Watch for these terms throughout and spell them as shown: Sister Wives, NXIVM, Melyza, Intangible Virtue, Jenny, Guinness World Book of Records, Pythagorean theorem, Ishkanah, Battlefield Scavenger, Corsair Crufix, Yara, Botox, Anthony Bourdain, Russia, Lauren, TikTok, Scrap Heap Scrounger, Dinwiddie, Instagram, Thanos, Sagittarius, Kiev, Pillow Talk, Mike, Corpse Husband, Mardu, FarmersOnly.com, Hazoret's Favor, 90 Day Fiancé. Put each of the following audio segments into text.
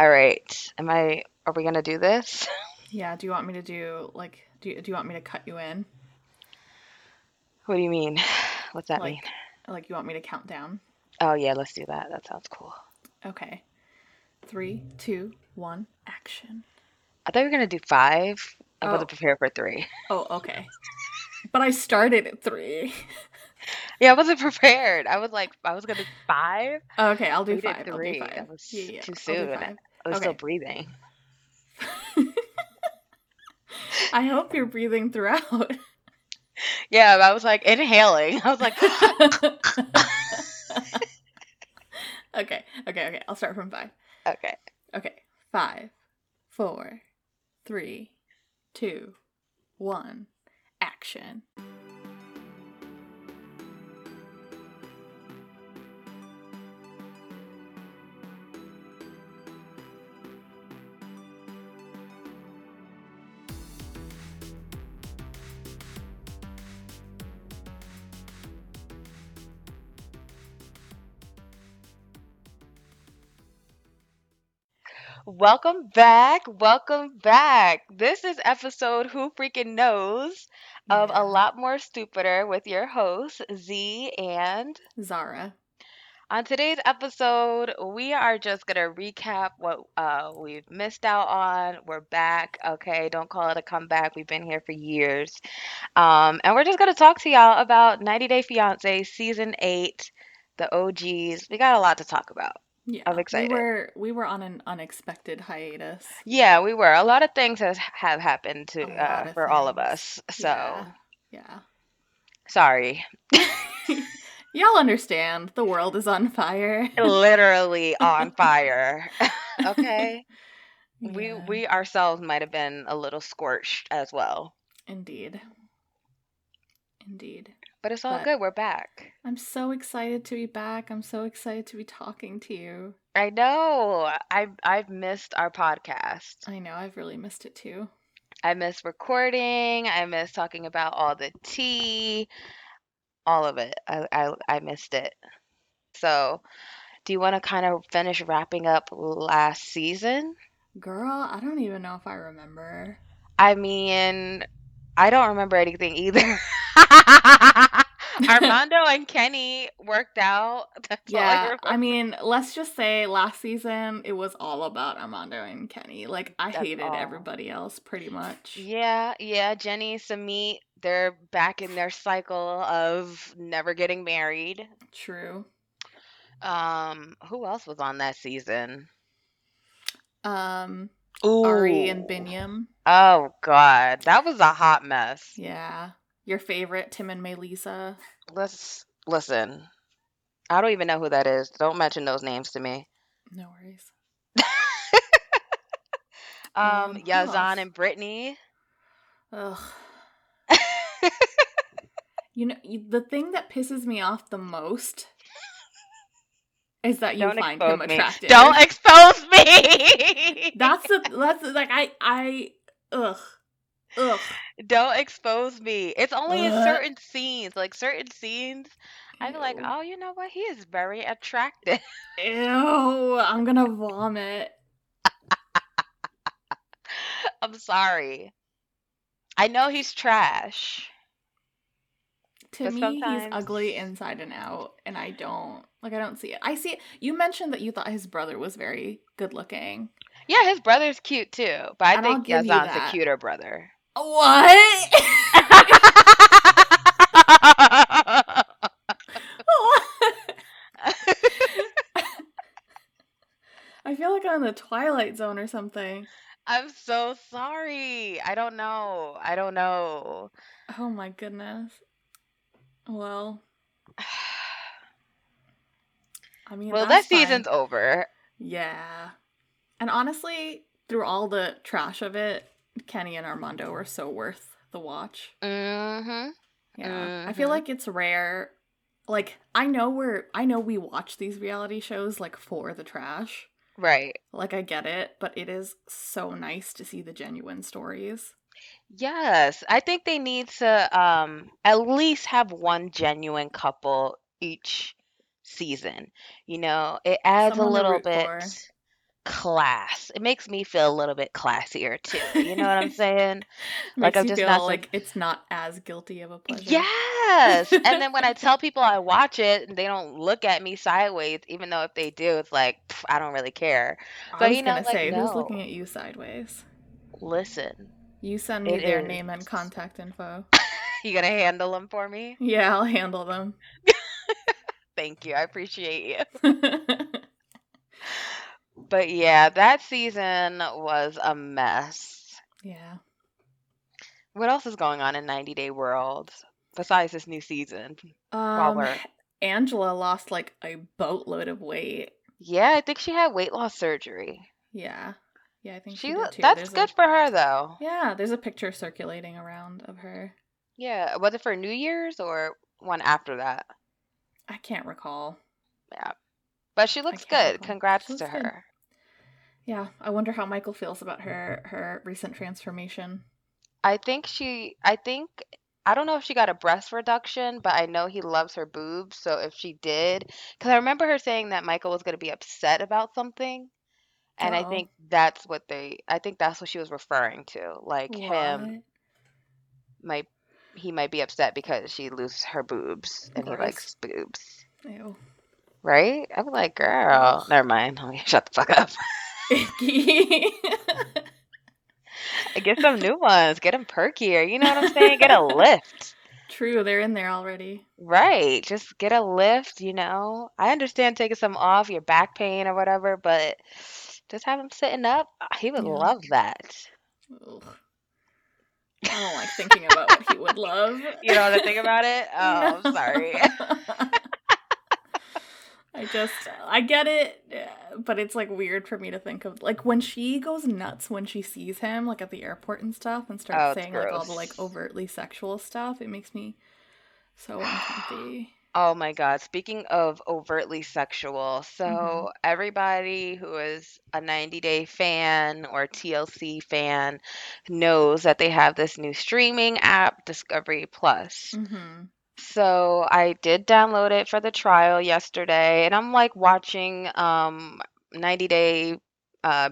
All right. Are we going to do this? Yeah. Do you want me to do you want me to cut you in? What do you mean? What's that mean? Like, you want me to count down? Oh, yeah. Let's do that. That sounds cool. Okay. 3, 2, 1, action. I thought we were going to do 5. I wasn't prepared for 3. Oh, okay. But I started at 3. Yeah, I wasn't prepared. I was going to do 5. Oh, okay, I'll do 5. 3. I'll do 5. That was too soon. I was still breathing. I hope you're breathing throughout. Yeah, I was like inhaling. I was like. Okay. I'll start from 5. Okay. 5, 4, 3, 2, 1, action. Welcome back. This is episode Who Freaking Knows of A Lot More Stupider with your hosts, Z and Zara. On today's episode, we are just going to recap what we've missed out on. We're back. Okay, don't call it a comeback. We've been here for years. And we're just going to talk to y'all about 90 Day Fiancé Season 8, the OGs. We got a lot to talk about. Yeah, I'm excited. We were on an unexpected hiatus. Yeah, we were. A lot of things have happened to for all of us. So yeah. Sorry. Y'all understand. The world is on fire. Literally on fire. Okay. Yeah. We ourselves might have been a little scorched as well. Indeed. But it's all good. We're back. I'm so excited to be back. I'm so excited to be talking to you. I know. I've missed our podcast. I know. I've really missed it too. I miss recording. I miss talking about all the tea. All of it. I missed it. So, do you want to kind of finish wrapping up last season? Girl, I don't even know if I remember. I mean, I don't remember anything either. Armando and Kenny worked out. That's all I mean, let's just say last season it was all about Armando and Kenny. Like, I hated everybody else pretty much. Yeah. Jenny, Samit, they're back in their cycle of never getting married. True. Who else was on that season? Ooh. Ari and Binyam. Oh, God. That was a hot mess. Yeah. Your favorite, Tim and Melyza. Let's listen. I don't even know who that is. Don't mention those names to me. No worries. Yazan and Brittany. Ugh. You know, the thing that pisses me off the most is that you find him attractive. Don't expose me. Ugh. Don't expose me. It's only in certain scenes. Like, certain scenes, I'm like, oh, you know what? He is very attractive. Ew. I'm going to vomit. I'm sorry. I know he's trash. To me, sometimes he's ugly inside and out, and I don't see it. I see it. You mentioned that you thought his brother was very good looking. Yeah, his brother's cute, too. But I think Yazan's a cuter brother. What? I feel like I'm in the Twilight Zone or something. I'm so sorry. I don't know. Oh my goodness. Well, I mean, that season's over. Yeah. And honestly, through all the trash of it, Kenny and Armando were so worth the watch. Mm-hmm. Yeah. Mm-hmm. I feel like it's rare. Like, I know we watch these reality shows, like, for the trash. Right. Like, I get it, but it is so nice to see the genuine stories. Yes. I think they need to at least have one genuine couple each season. You know, it adds a little bit. class. It makes me feel a little bit classier too. You know what I'm saying? Like I'm just not like it's not as guilty of a pleasure. Yes. And then when I tell people I watch it, and they don't look at me sideways, even though if they do, it's like pff, I don't really care. But I was gonna say, who's looking at you sideways? Listen. You send me their name and contact info. You gonna handle them for me? Yeah, I'll handle them. Thank you. I appreciate you. But yeah, that season was a mess. Yeah. What else is going on in 90 Day World besides this new season? Angela lost like a boatload of weight. Yeah, I think she had weight loss surgery. Yeah. Yeah, I think she did too. That's good for her though. Yeah, there's a picture circulating around of her. Yeah, was it for New Year's or one after that? I can't recall. Yeah. But she looks good. Recall. Congrats to her. Good. Yeah, I wonder how Michael feels about her recent transformation. I don't know if she got a breast reduction, but I know he loves her boobs. So if she did, because I remember her saying that Michael was going to be upset about something, and I think that's what she was referring to. Like what? He might be upset because she loses her boobs, and he likes boobs. Ew. Right? I was like, girl, never mind. Let me shut the fuck up. Get some new ones. Get them perkier. You know what I'm saying? Get a lift. True. They're in there already. Right. Just get a lift, you know. I understand taking some off, your back pain or whatever, but just have him sitting up. He would love that. Ugh. I don't like thinking about what he would love. You don't want to think about it? Oh, no. I'm sorry. I get it, but it's, like, weird for me to think of, like, when she goes nuts when she sees him, like, at the airport and stuff, and starts saying, gross. Like, all the, like, overtly sexual stuff, it makes me so unhappy. Oh, my God. Speaking of overtly sexual, so everybody who is a 90 Day fan or TLC fan knows that they have this new streaming app, Discovery Plus. Mm-hmm. So I did download it for the trial yesterday, and I'm like watching 90 Day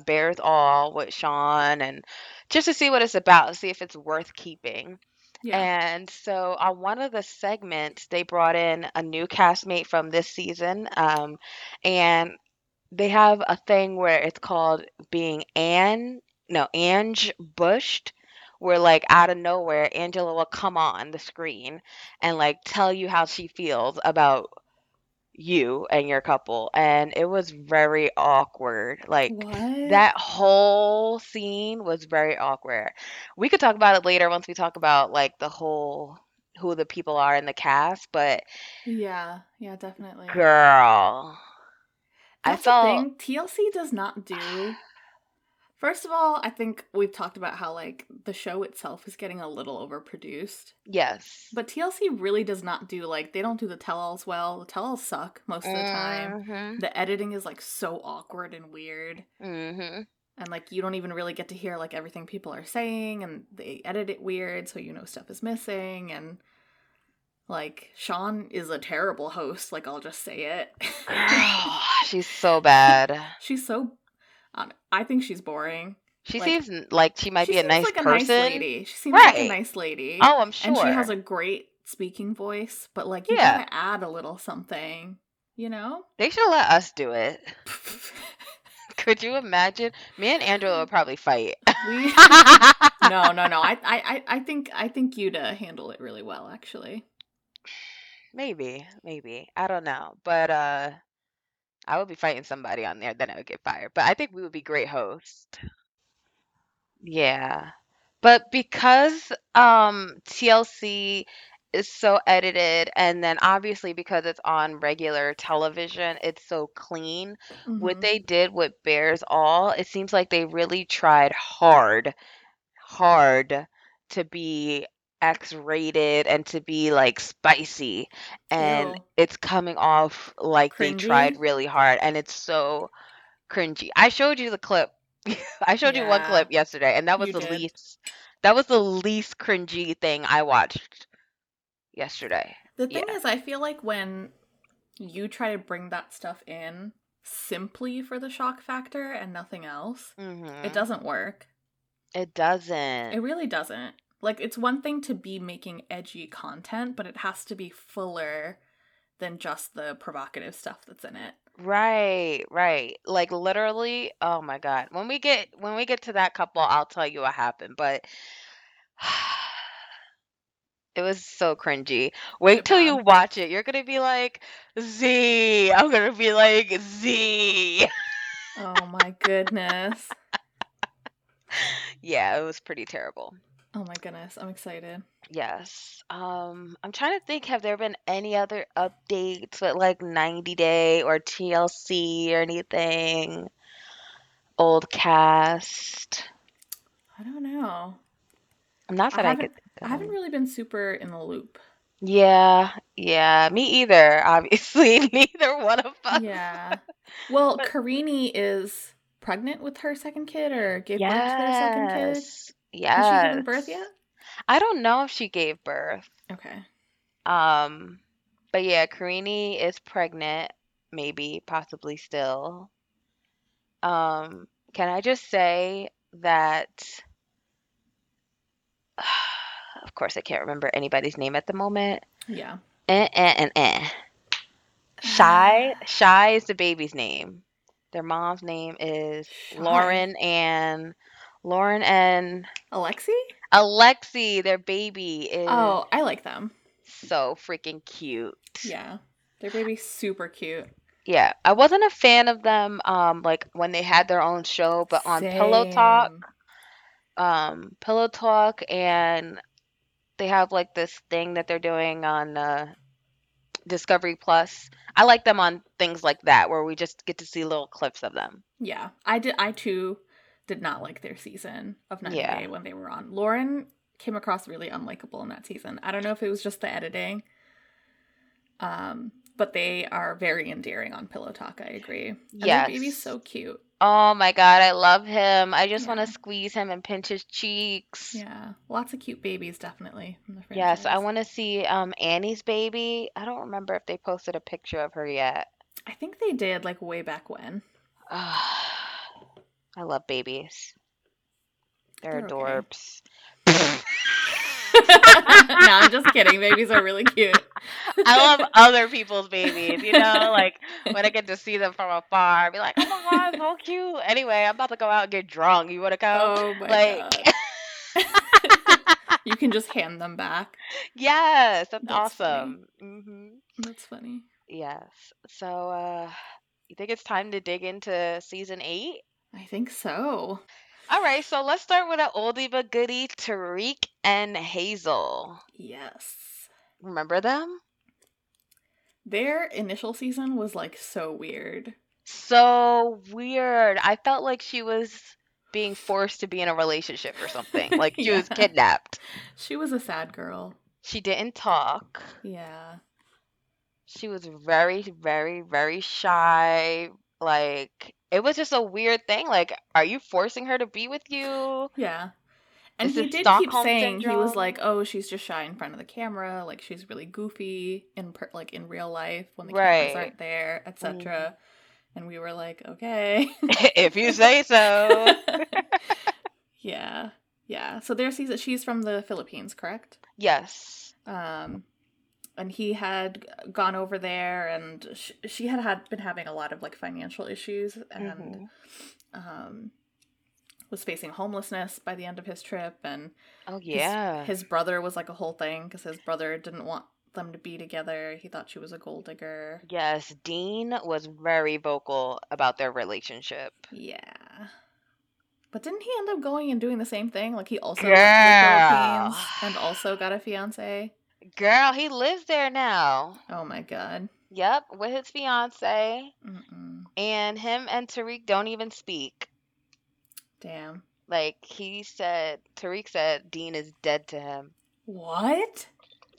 Bears All with Sean, and just to see what it's about, see if it's worth keeping. Yeah. And so on one of the segments, they brought in a new castmate from this season, and they have a thing where it's called being Ange Bushed. Where, like, out of nowhere, Angela will come on the screen and, like, tell you how she feels about you and your couple. And it was very awkward. Like, what? That whole scene was very awkward. We could talk about it later once we talk about, like, the whole who the people are in the cast. But yeah, definitely. Girl. That's the thing. TLC does not do... First of all, I think we've talked about how, like, the show itself is getting a little overproduced. Yes. But TLC really does not do, like, they don't do the tell-alls well. The tell-alls suck most of the time. Mm-hmm. The editing is, like, so awkward and weird. Mm-hmm. And, like, you don't even really get to hear, like, everything people are saying. And they edit it weird, so you know stuff is missing. And, like, Sean is a terrible host. Like, I'll just say it. Girl, she's so bad. She's so bad. I think she's boring. She seems like she might be a nice person. She seems like a nice lady. Like a nice lady. Oh, I'm sure. And she has a great speaking voice, but, like, you gotta add a little something, you know? They should let us do it. Could you imagine? Me and Angela would probably fight. No. I think you'd handle it really well, actually. Maybe. I don't know. But, I would be fighting somebody on there, then I would get fired. But I think we would be great hosts. Yeah. But because TLC is so edited, and then obviously because it's on regular television, it's so clean. Mm-hmm. What they did with Bears All, it seems like they really tried hard to be X-rated and to be, like, spicy, and it's coming off like cringy. They tried really hard, and it's so cringy. I showed you the clip. I showed you one clip yesterday, and that was the least cringy thing I watched yesterday. The thing is, I feel like when you try to bring that stuff in, simply for the shock factor and nothing else, mm-hmm. it doesn't work. It doesn't. It really doesn't. Like, it's one thing to be making edgy content, but it has to be fuller than just the provocative stuff that's in it. Right, right. Like, literally, oh my God. When we get to that couple, I'll tell you what happened, but it was so cringy. Wait till you watch it. You're going to be like, Z. I'm going to be like, Z. Oh my goodness. Yeah, it was pretty terrible. Oh my goodness, I'm excited. Yes. I'm trying to think, have there been any other updates with like 90 Day or TLC or anything? Old cast? I don't know. Not that I could think of. I haven't really been super in the loop. Yeah, me either, obviously. Neither one of us. Yeah. Well, Karini is pregnant with her second kid or gave birth to their second kid? Yes. Has she given birth yet? I don't know if she gave birth. Okay. But yeah, Karini is pregnant, maybe, possibly still. Can I just say that, of course, I can't remember anybody's name at the moment. Yeah. Shy is the baby's name. Their mom's name is Shy. Lauren and Alexi, their baby is. Oh, I like them. So freaking cute. Yeah. Their baby's super cute. Yeah. I wasn't a fan of them like when they had their own show, but on Pillow Talk, and they have like this thing that they're doing on Discovery Plus. I like them on things like that where we just get to see little clips of them. Yeah. I too did not like their season of 90 Day when they were on. Lauren came across really unlikable in that season. I don't know if it was just the editing, but they are very endearing on Pillow Talk. I agree. Yeah, their baby's so cute. Oh my God, I love him. I just want to squeeze him and pinch his cheeks. Yeah, lots of cute babies, definitely. From the franchise. Yes, I want to see Annie's baby. I don't remember if they posted a picture of her yet. I think they did, like way back when. I love babies. They're adorbs. Okay. No, I'm just kidding. Babies are really cute. I love other people's babies, you know? Like, when I get to see them from afar, I'll be like, oh my God, so cute. Anyway, I'm about to go out and get drunk. You want to go? Oh, my God. You can just hand them back. Yes. That's awesome. Mm-hmm. That's funny. Yes. So, you think it's time to dig into season 8? I think so. All right, so let's start with an oldie but goodie, Tariq and Hazel. Yes. Remember them? Their initial season was, like, so weird. So weird. I felt like she was being forced to be in a relationship or something. Like, she was kidnapped. She was a sad girl. She didn't talk. Yeah. She was very, very, very shy. Like, it was just a weird thing. Like, are you forcing her to be with you? Yeah. And he did keep saying, he was like, oh, she's just shy in front of the camera. Like, she's really goofy in real life when the cameras aren't there, etc. And we were like, okay. If you say so. Yeah. Yeah. So there she's from the Philippines, correct? Yes. And he had gone over there, and she had been having a lot of, like, financial issues and was facing homelessness by the end of his trip. And his brother was, like, a whole thing because his brother didn't want them to be together. He thought she was a gold digger. Yes, Dean was very vocal about their relationship. Yeah. But didn't he end up going and doing the same thing? Like, he also went to the Philippines and also got a fiancé. Girl, he lives there now. Oh, my God. Yep, with his fiance. Mm-mm. And him and Tariq don't even speak. Damn. Like, Tariq said Dean is dead to him. What?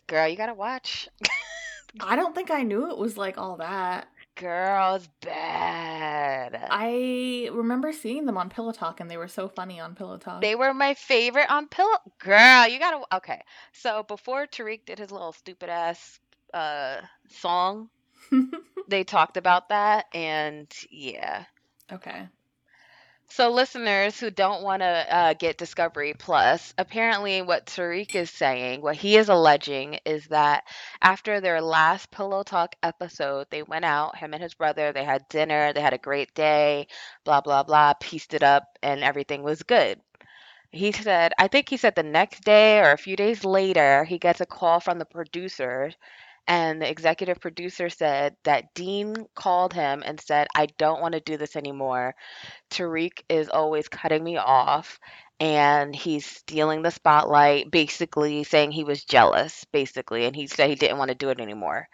Girl, you gotta watch. I don't think I knew it was, like, all that. Girl, it's bad. I remember seeing them on Pillow Talk, and they were so funny on Pillow Talk. They were my favorite on Pillow. Girl, you gotta. Okay, so before Tariq did his little stupid ass song, They talked about that, and yeah. Okay. So listeners who don't want to get Discovery Plus, apparently what Tariq is saying, what he is alleging, is that after their last Pillow Talk episode, they went out, him and his brother, they had dinner, they had a great day, blah, blah, blah, pieced it up, and everything was good. He said, I think he said the next day or a few days later, he gets a call from the producer, and the executive producer said that Dean called him and said, I don't want to do this anymore. Tariq is always cutting me off, and he's stealing the spotlight, basically saying he was jealous, basically, and he said he didn't want to do it anymore.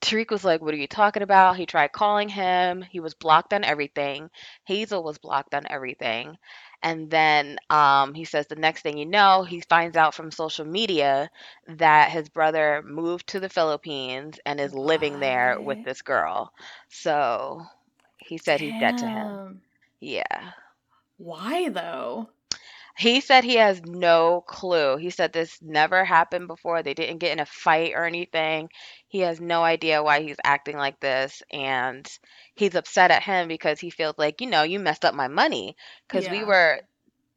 Tariq was like, what are you talking about? He tried calling him. He was blocked on everything. Hazel was blocked on everything. And then he says the next thing you know, he finds out from social media that his brother moved to the Philippines and is living there with this girl. So he said he's dead to him. Yeah. Why, though? He said he has no clue. He said this never happened before. They didn't get in a fight or anything. He has no idea why he's acting like this. And he's upset at him because he feels like, you messed up my money. Because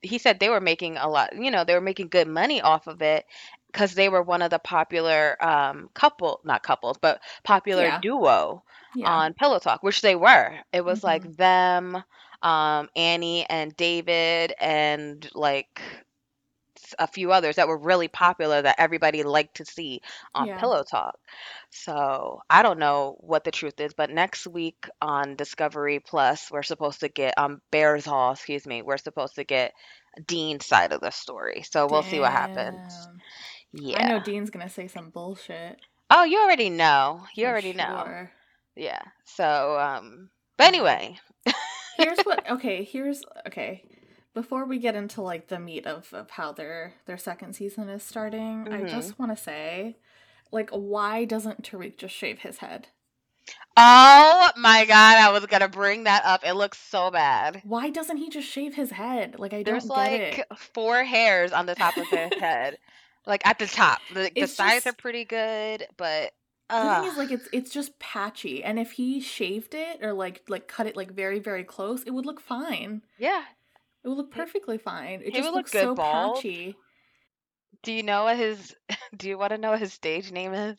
he said they were making a lot, they were making good money off of it because they were one of the popular popular duo on Pillow Talk, which they were. It was like them. Annie and David and like a few others that were really popular that everybody liked to see on Pillow Talk. So I don't know what the truth is, but next week on Discovery Plus, we're supposed to get Bears Hall, we're supposed to get Dean's side of the story. So we'll see what happens. Yeah. I know Dean's going to say some bullshit. Oh, you already know. You already know. Yeah. So, but anyway, Here's before we get into like the meat of how their second season is starting, I just want to say, like, why doesn't Tariq just shave his head? Oh my God, I was gonna bring that up. It looks so bad. Why doesn't he just shave his head? Like, I don't get it. Four hairs on the top of his head, like at the top. The sides are pretty good, but. The thing is, like, it's just patchy, and if he shaved it or like cut it like very very close, it would look fine. Yeah, it would look perfectly fine. It just looks so bald. Patchy. Do you want to know what his stage name is?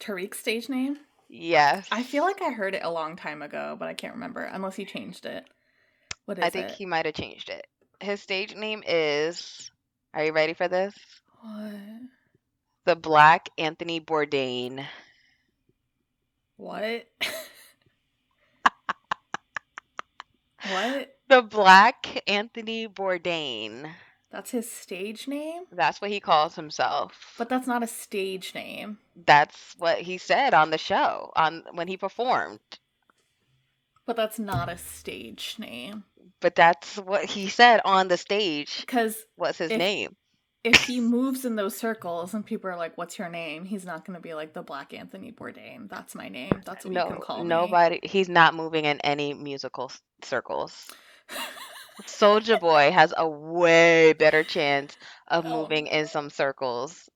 Tariq's stage name? Yes. I feel like I heard it a long time ago, but I can't remember unless he changed it. What is it? I think he might have changed it. His stage name is. Are you ready for this? What? The Black Anthony Bourdain. What? What? The Black Anthony Bourdain. That's his stage name? That's what he calls himself. But that's not a stage name. That's what he said on the show when he performed. But that's not a stage name. But that's what he said on the stage. 'Cause what's his name? If he moves in those circles and people are like, what's your name? He's not going to be like the Black Anthony Bourdain. That's my name. That's what you can call me. He's not moving in any musical circles. Soulja Boy has a way better chance of moving in some circles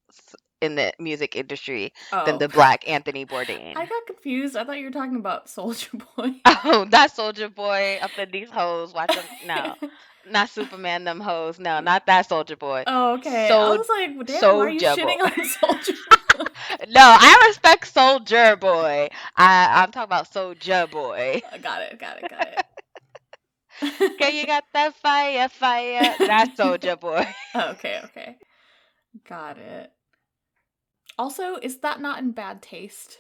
in the music industry than the Black Anthony Bourdain. I got confused. I thought you were talking about Soulja Boy. Oh, not Soulja Boy. Up in these hoes. Watch them. No. Not Superman, them hoes. No, not that Soulja Boy. Oh, okay. I was like, damn, why are you shitting on Soulja Boy? No, I respect Soulja Boy. I'm talking about Soulja Boy. Got it. Okay, you got that fire. That's Soulja Boy. Okay. Got it. Also, is that not in bad taste?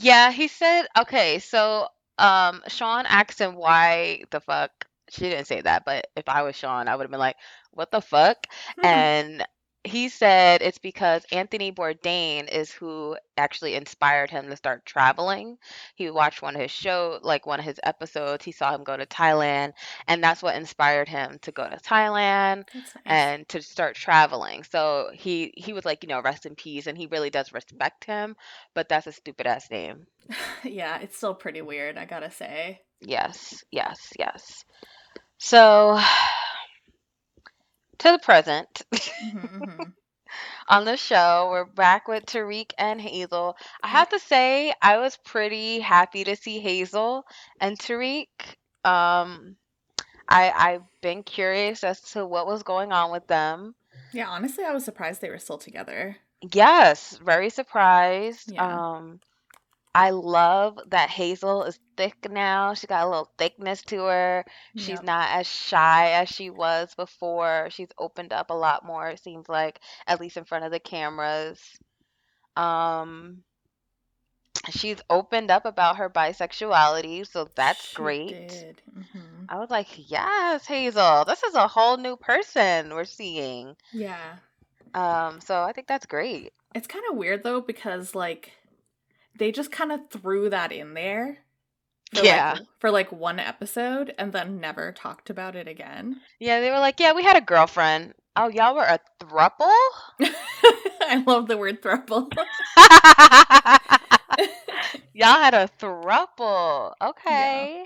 Yeah, he said, okay, so Sean asked him why the fuck. She didn't say that, but if I was Sean, I would have been like, what the fuck? And he said it's because Anthony Bourdain is who actually inspired him to start traveling. He watched one of his episodes. He saw him go to Thailand, and that's what inspired him to go to Thailand and to start traveling. So he was like, rest in peace, and he really does respect him, but that's a stupid-ass name. Yeah, it's still pretty weird, I gotta say. Yes. So, to the present, on the show. We're back with Tariq and Hazel. I have to say, I was pretty happy to see Hazel and Tariq. I've been curious as to what was going on with them. Yeah, honestly, I was surprised they were still together. Yes, very surprised. Yeah. I love that Hazel is thick now. She got a little thickness to her. She's not as shy as she was before. She's opened up a lot more, it seems like, at least in front of the cameras. She's opened up about her bisexuality, so that's great. Mm-hmm. I was like, yes, Hazel, this is a whole new person we're seeing. Yeah. So I think that's great. It's kind of weird, though, because, like, they just kind of threw that in there for one episode and then never talked about it again. Yeah, they were like, yeah, we had a girlfriend. Oh, y'all were a throuple? I love the word throuple. Y'all had a throuple. Okay. Yeah.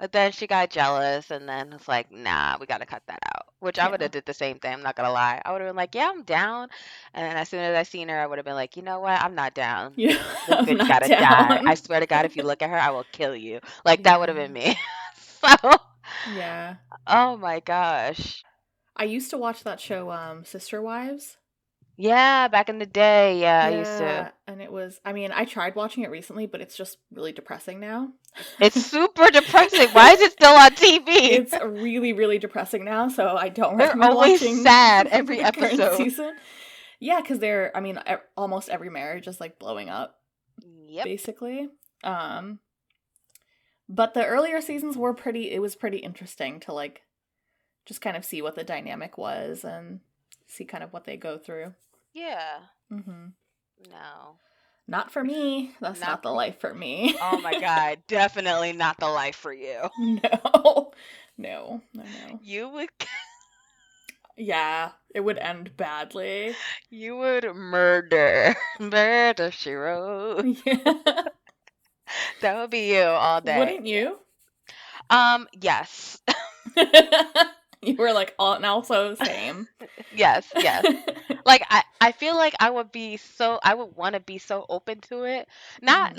But then she got jealous and then it's like, nah, we got to cut that out, which I would have did the same thing. I'm not going to lie. I would have been like, yeah, I'm down. And then as soon as I seen her, I would have been like, you know what? I'm not down. Yeah, this bitch got to die. I swear to God, if you look at her, I will kill you. Like, that would have been me. So. Yeah. Oh, my gosh. I used to watch that show, Sister Wives. Yeah, back in the day. Yeah, I used to. And it was, I mean, I tried watching it recently, but it's just really depressing now. It's super depressing. Why is it still on TV? It's really, really depressing now, so I don't recommend watching. They're always sad every episode. Season. Yeah, because almost every marriage is, like, blowing up. Yep. Basically. But the earlier seasons were pretty interesting to, like, just kind of see what the dynamic was and see kind of what they go through. Yeah. Mm-hmm. No. Not for me. That's not the life for me. Oh my God. Definitely not the life for you. No. You would. Yeah. It would end badly. You would murder. Murder, she wrote. Yeah. That would be you all day. Wouldn't you? Yes. You were like, and also same. Yes. Like, I feel like I would want to be so open to it. Not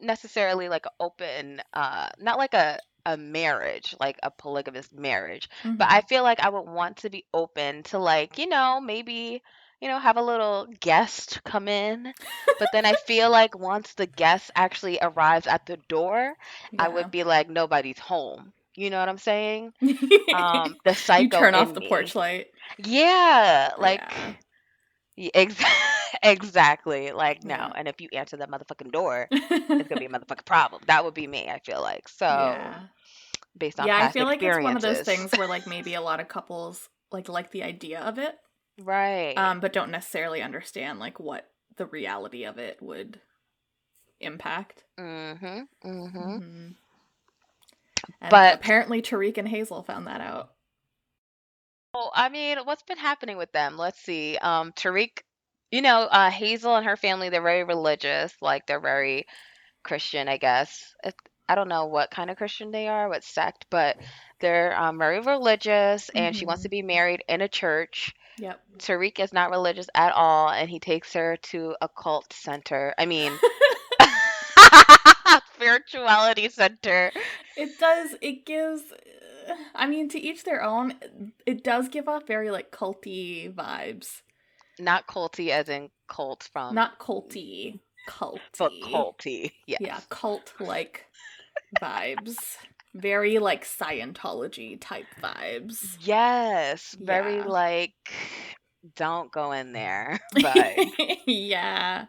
necessarily like open, not like a marriage, like a polygamous marriage. Mm-hmm. But I feel like I would want to be open to, like, maybe, have a little guest come in. But then I feel like once the guest actually arrives at the door, I would be like, nobody's home. You know what I'm saying? The psycho. You turn off the porch light. Yeah, like exactly. Like no, and if you answer that motherfucking door, it's gonna be a motherfucking problem. That would be me. I feel like so. Yeah. Based on past I feel like it's one of those things where like maybe a lot of couples like the idea of it, right? But don't necessarily understand like what the reality of it would impact. Mm-hmm. Mm-hmm. Mm-hmm. And but apparently Tariq and Hazel found that out. Oh, I mean, what's been happening with them? Let's see. Tariq, Hazel and her family, they're very religious. Like, they're very Christian, I guess. I don't know what kind of Christian they are, what sect, but they're very religious, and she wants to be married in a church. Yep. Tariq is not religious at all, and he takes her to a cult center. I mean... spirituality center. It gives I mean, to each their own. It does give off very like culty vibes. Not culty as in cult from, not culty, culty, but culty. Yes. Yeah, cult like vibes. Very like Scientology type vibes. Yes. Very like, don't go in there, but yeah,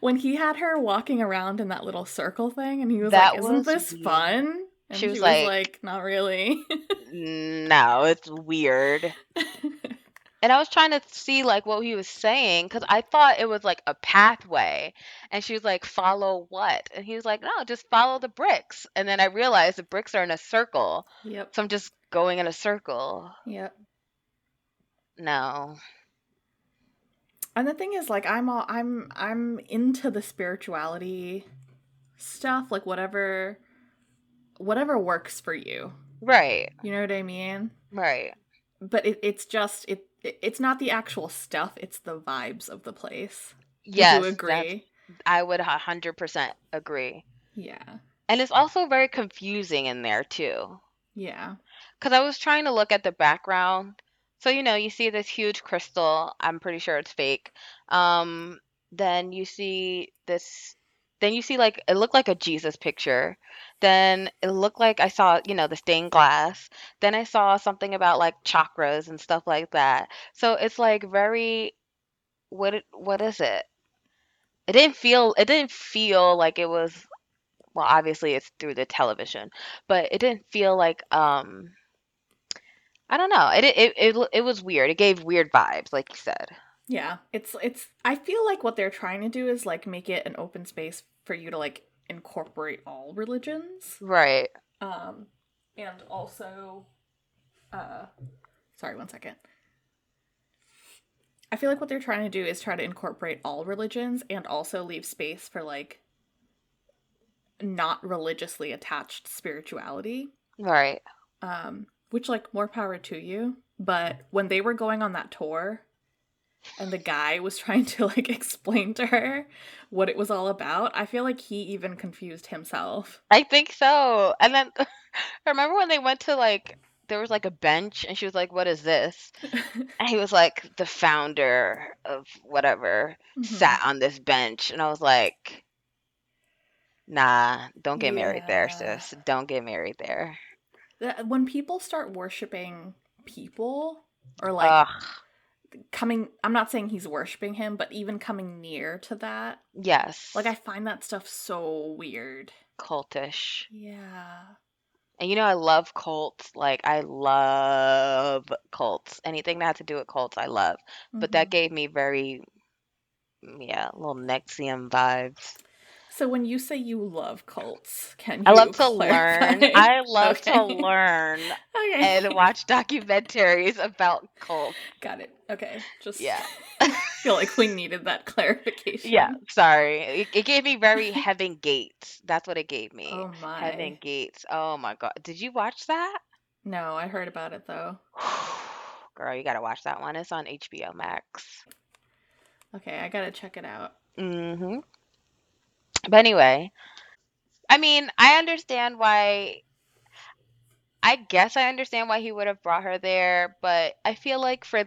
when he had her walking around in that little circle thing and he was like, isn't this fun? And she was like, not really. No, it's weird. And I was trying to see like what he was saying because I thought it was like a pathway, and she was like, follow what? And he was like, no, just follow the bricks. And then I realized the bricks are in a circle. Yep. So I'm just going in a circle. Yep. No. And the thing is, like, I'm into the spirituality stuff, like whatever works for you, right? You know what I mean, right? But it's not the actual stuff, it's the vibes of the place. Yes. Would you agree? I would 100% agree. Yeah. And it's also very confusing in there too. Yeah. Because I was trying to look at the background. So, you know, you see this huge crystal. I'm pretty sure it's fake. Then you see this. Then you see, like, it looked like a Jesus picture. Then it looked like I saw, you know, the stained glass. Then I saw something about, like, chakras and stuff like that. So it's, like, very, what is it? It didn't feel like it was, well, obviously it's through the television, but it didn't feel like, I don't know. It was weird. It gave weird vibes, like you said. Yeah, it's. I feel like what they're trying to do is, like, make it an open space for you to, like, incorporate all religions, right? And also, sorry, one second. I feel like what they're trying to do is try to incorporate all religions and also leave space for, like, not religiously attached spirituality, right? Which, like, more power to you. But when they were going on that tour. And the guy was trying to, like, explain to her what it was all about. I feel like he even confused himself. I think so. And then, I remember when they went to, like, there was, like, a bench. And she was like, what is this? And he was like, the founder of whatever sat on this bench. And I was like, nah, don't get married there, sis. Don't get married there. When people start worshiping people or, like... Ugh. I'm not saying he's worshiping him, but even coming near to that. Yes. Like, I find that stuff so weird. Cultish. Yeah. And, you know, I love cults. Like, I love cults. Anything that had to do with cults, I love. Mm-hmm. But that gave me very, little Nexium vibes. So when you say you love cults, can you learn? I love to learn and watch documentaries about cults. Got it. Okay. Just feel like we needed that clarification. Yeah. Sorry. It gave me very Heaven Gates. That's what it gave me. Oh, my. Heaven Gates. Oh, my God. Did you watch that? No, I heard about it, though. Girl, you got to watch that one. It's on HBO Max. Okay. I got to check it out. Mm-hmm. But anyway, I mean, I understand why he would have brought her there, but I feel like for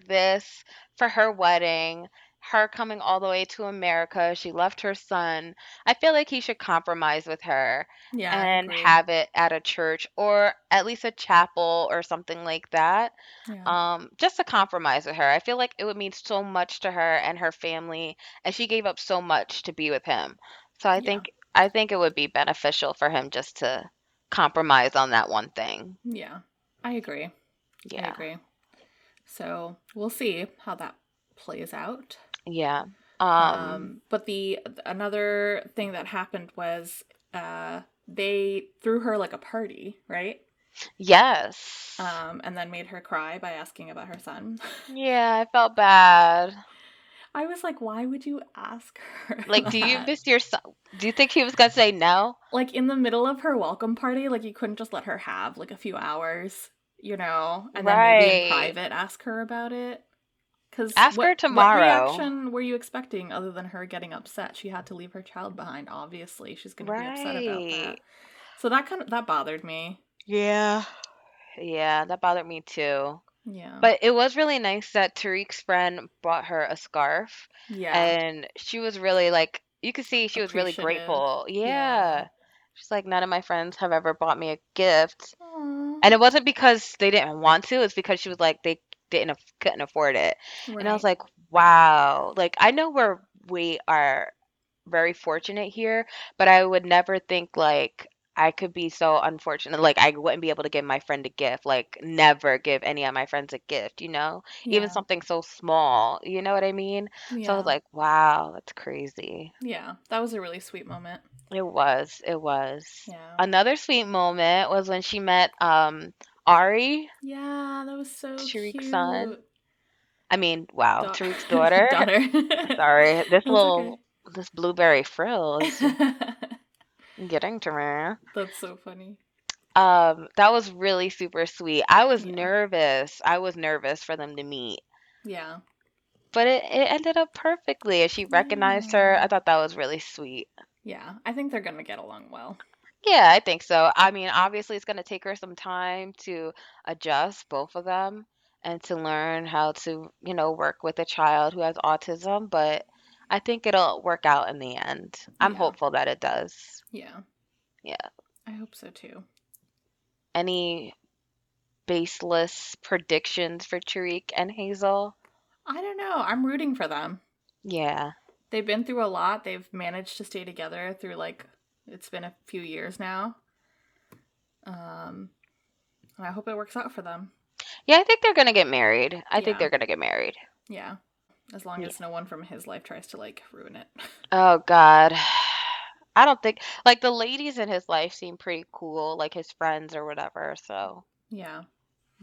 her wedding, her coming all the way to America, she left her son. I feel like he should compromise with her and have it at a church or at least a chapel or something like that. Yeah. Just to compromise with her. I feel like it would mean so much to her and her family, and she gave up so much to be with him. So I think it would be beneficial for him just to compromise on that one thing. Yeah, I agree. Yeah. I agree. So we'll see how that plays out. Yeah. But another thing that happened was they threw her, like, a party, right? Yes. And then made her cry by asking about her son. Yeah, I felt bad. I was like, why would you ask her? Like, do you miss your son? Do you think he was going to say no? Like, in the middle of her welcome party, like, you couldn't just let her have, like, a few hours, you know? And then maybe in private, ask her about it. Ask her tomorrow. What reaction were you expecting other than her getting upset? She had to leave her child behind, obviously. She's going to be upset about that. So that bothered me. Yeah. Yeah, that bothered me too. Yeah. But it was really nice that Tariq's friend brought her a scarf. Yeah. And she was really, like, you could see she was really grateful. Yeah. She's like, none of my friends have ever bought me a gift. Aww. And it wasn't because they didn't want to. It's because she was like, they couldn't afford it. Right. And I was like, wow. Like, I know we are very fortunate here, but I would never think, like, I could be so unfortunate. Like, I wouldn't be able to give my friend a gift. Like, never give any of my friends a gift, you know? Yeah. Even something so small. You know what I mean? Yeah. So I was like, wow, that's crazy. Yeah. That was a really sweet moment. It was. Yeah. Another sweet moment was when she met Ari. Yeah, that was so cute. Tariq's son. I mean, wow. Tariq's daughter. Sorry. This blueberry frill is... getting to me. That's so funny. That was really super sweet. I was nervous. I was nervous for them to meet. Yeah. But it ended up perfectly. And she recognized her. I thought that was really sweet. Yeah. I think they're going to get along well. Yeah, I think so. I mean, obviously, it's going to take her some time to adjust, both of them, and to learn how to, you know, work with a child who has autism. But I think it'll work out in the end. I'm hopeful that it does. Yeah. Yeah. I hope so, too. Any baseless predictions for Tariq and Hazel? I don't know. I'm rooting for them. Yeah. They've been through a lot. They've managed to stay together through, like, it's been a few years now. And I hope it works out for them. Yeah, I think they're going to get married. I think they're going to get married. Yeah. As long as no one from his life tries to, like, ruin it. Oh, God. I don't think, like, the ladies in his life seem pretty cool, like his friends or whatever, so. Yeah.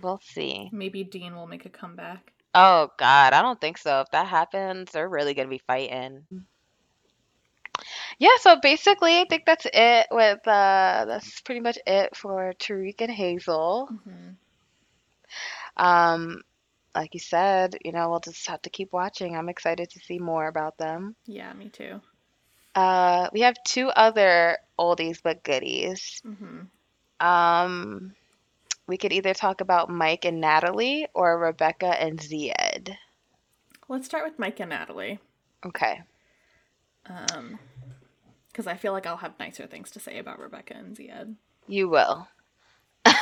We'll see. Maybe Dean will make a comeback. Oh, God, I don't think so. If that happens, they're really going to be fighting. Yeah, so basically, I think that's it with, that's pretty much it for Tariq and Hazel. Mm-hmm. Like you said, you know, we'll just have to keep watching. I'm excited to see more about them. Yeah, me too. We have two other oldies but goodies. Mm-hmm. We could either talk about Mike and Natalie or Rebecca and Zied. Let's start with Mike and Natalie. Okay. Because I feel like I'll have nicer things to say about Rebecca and Zied. You will. Because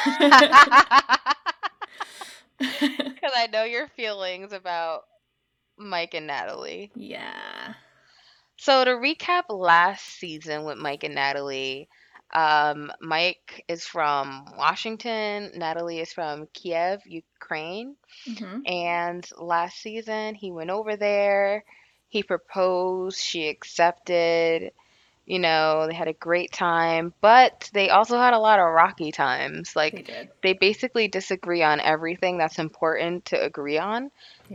I know your feelings about Mike and Natalie. Yeah. So to recap last season with Mike and Natalie, Mike is from Washington, Natalie is from Kiev, Ukraine, and last season he went over there, he proposed, she accepted, you know, they had a great time, but they also had a lot of rocky times. Like, they basically disagree on everything that's important to agree on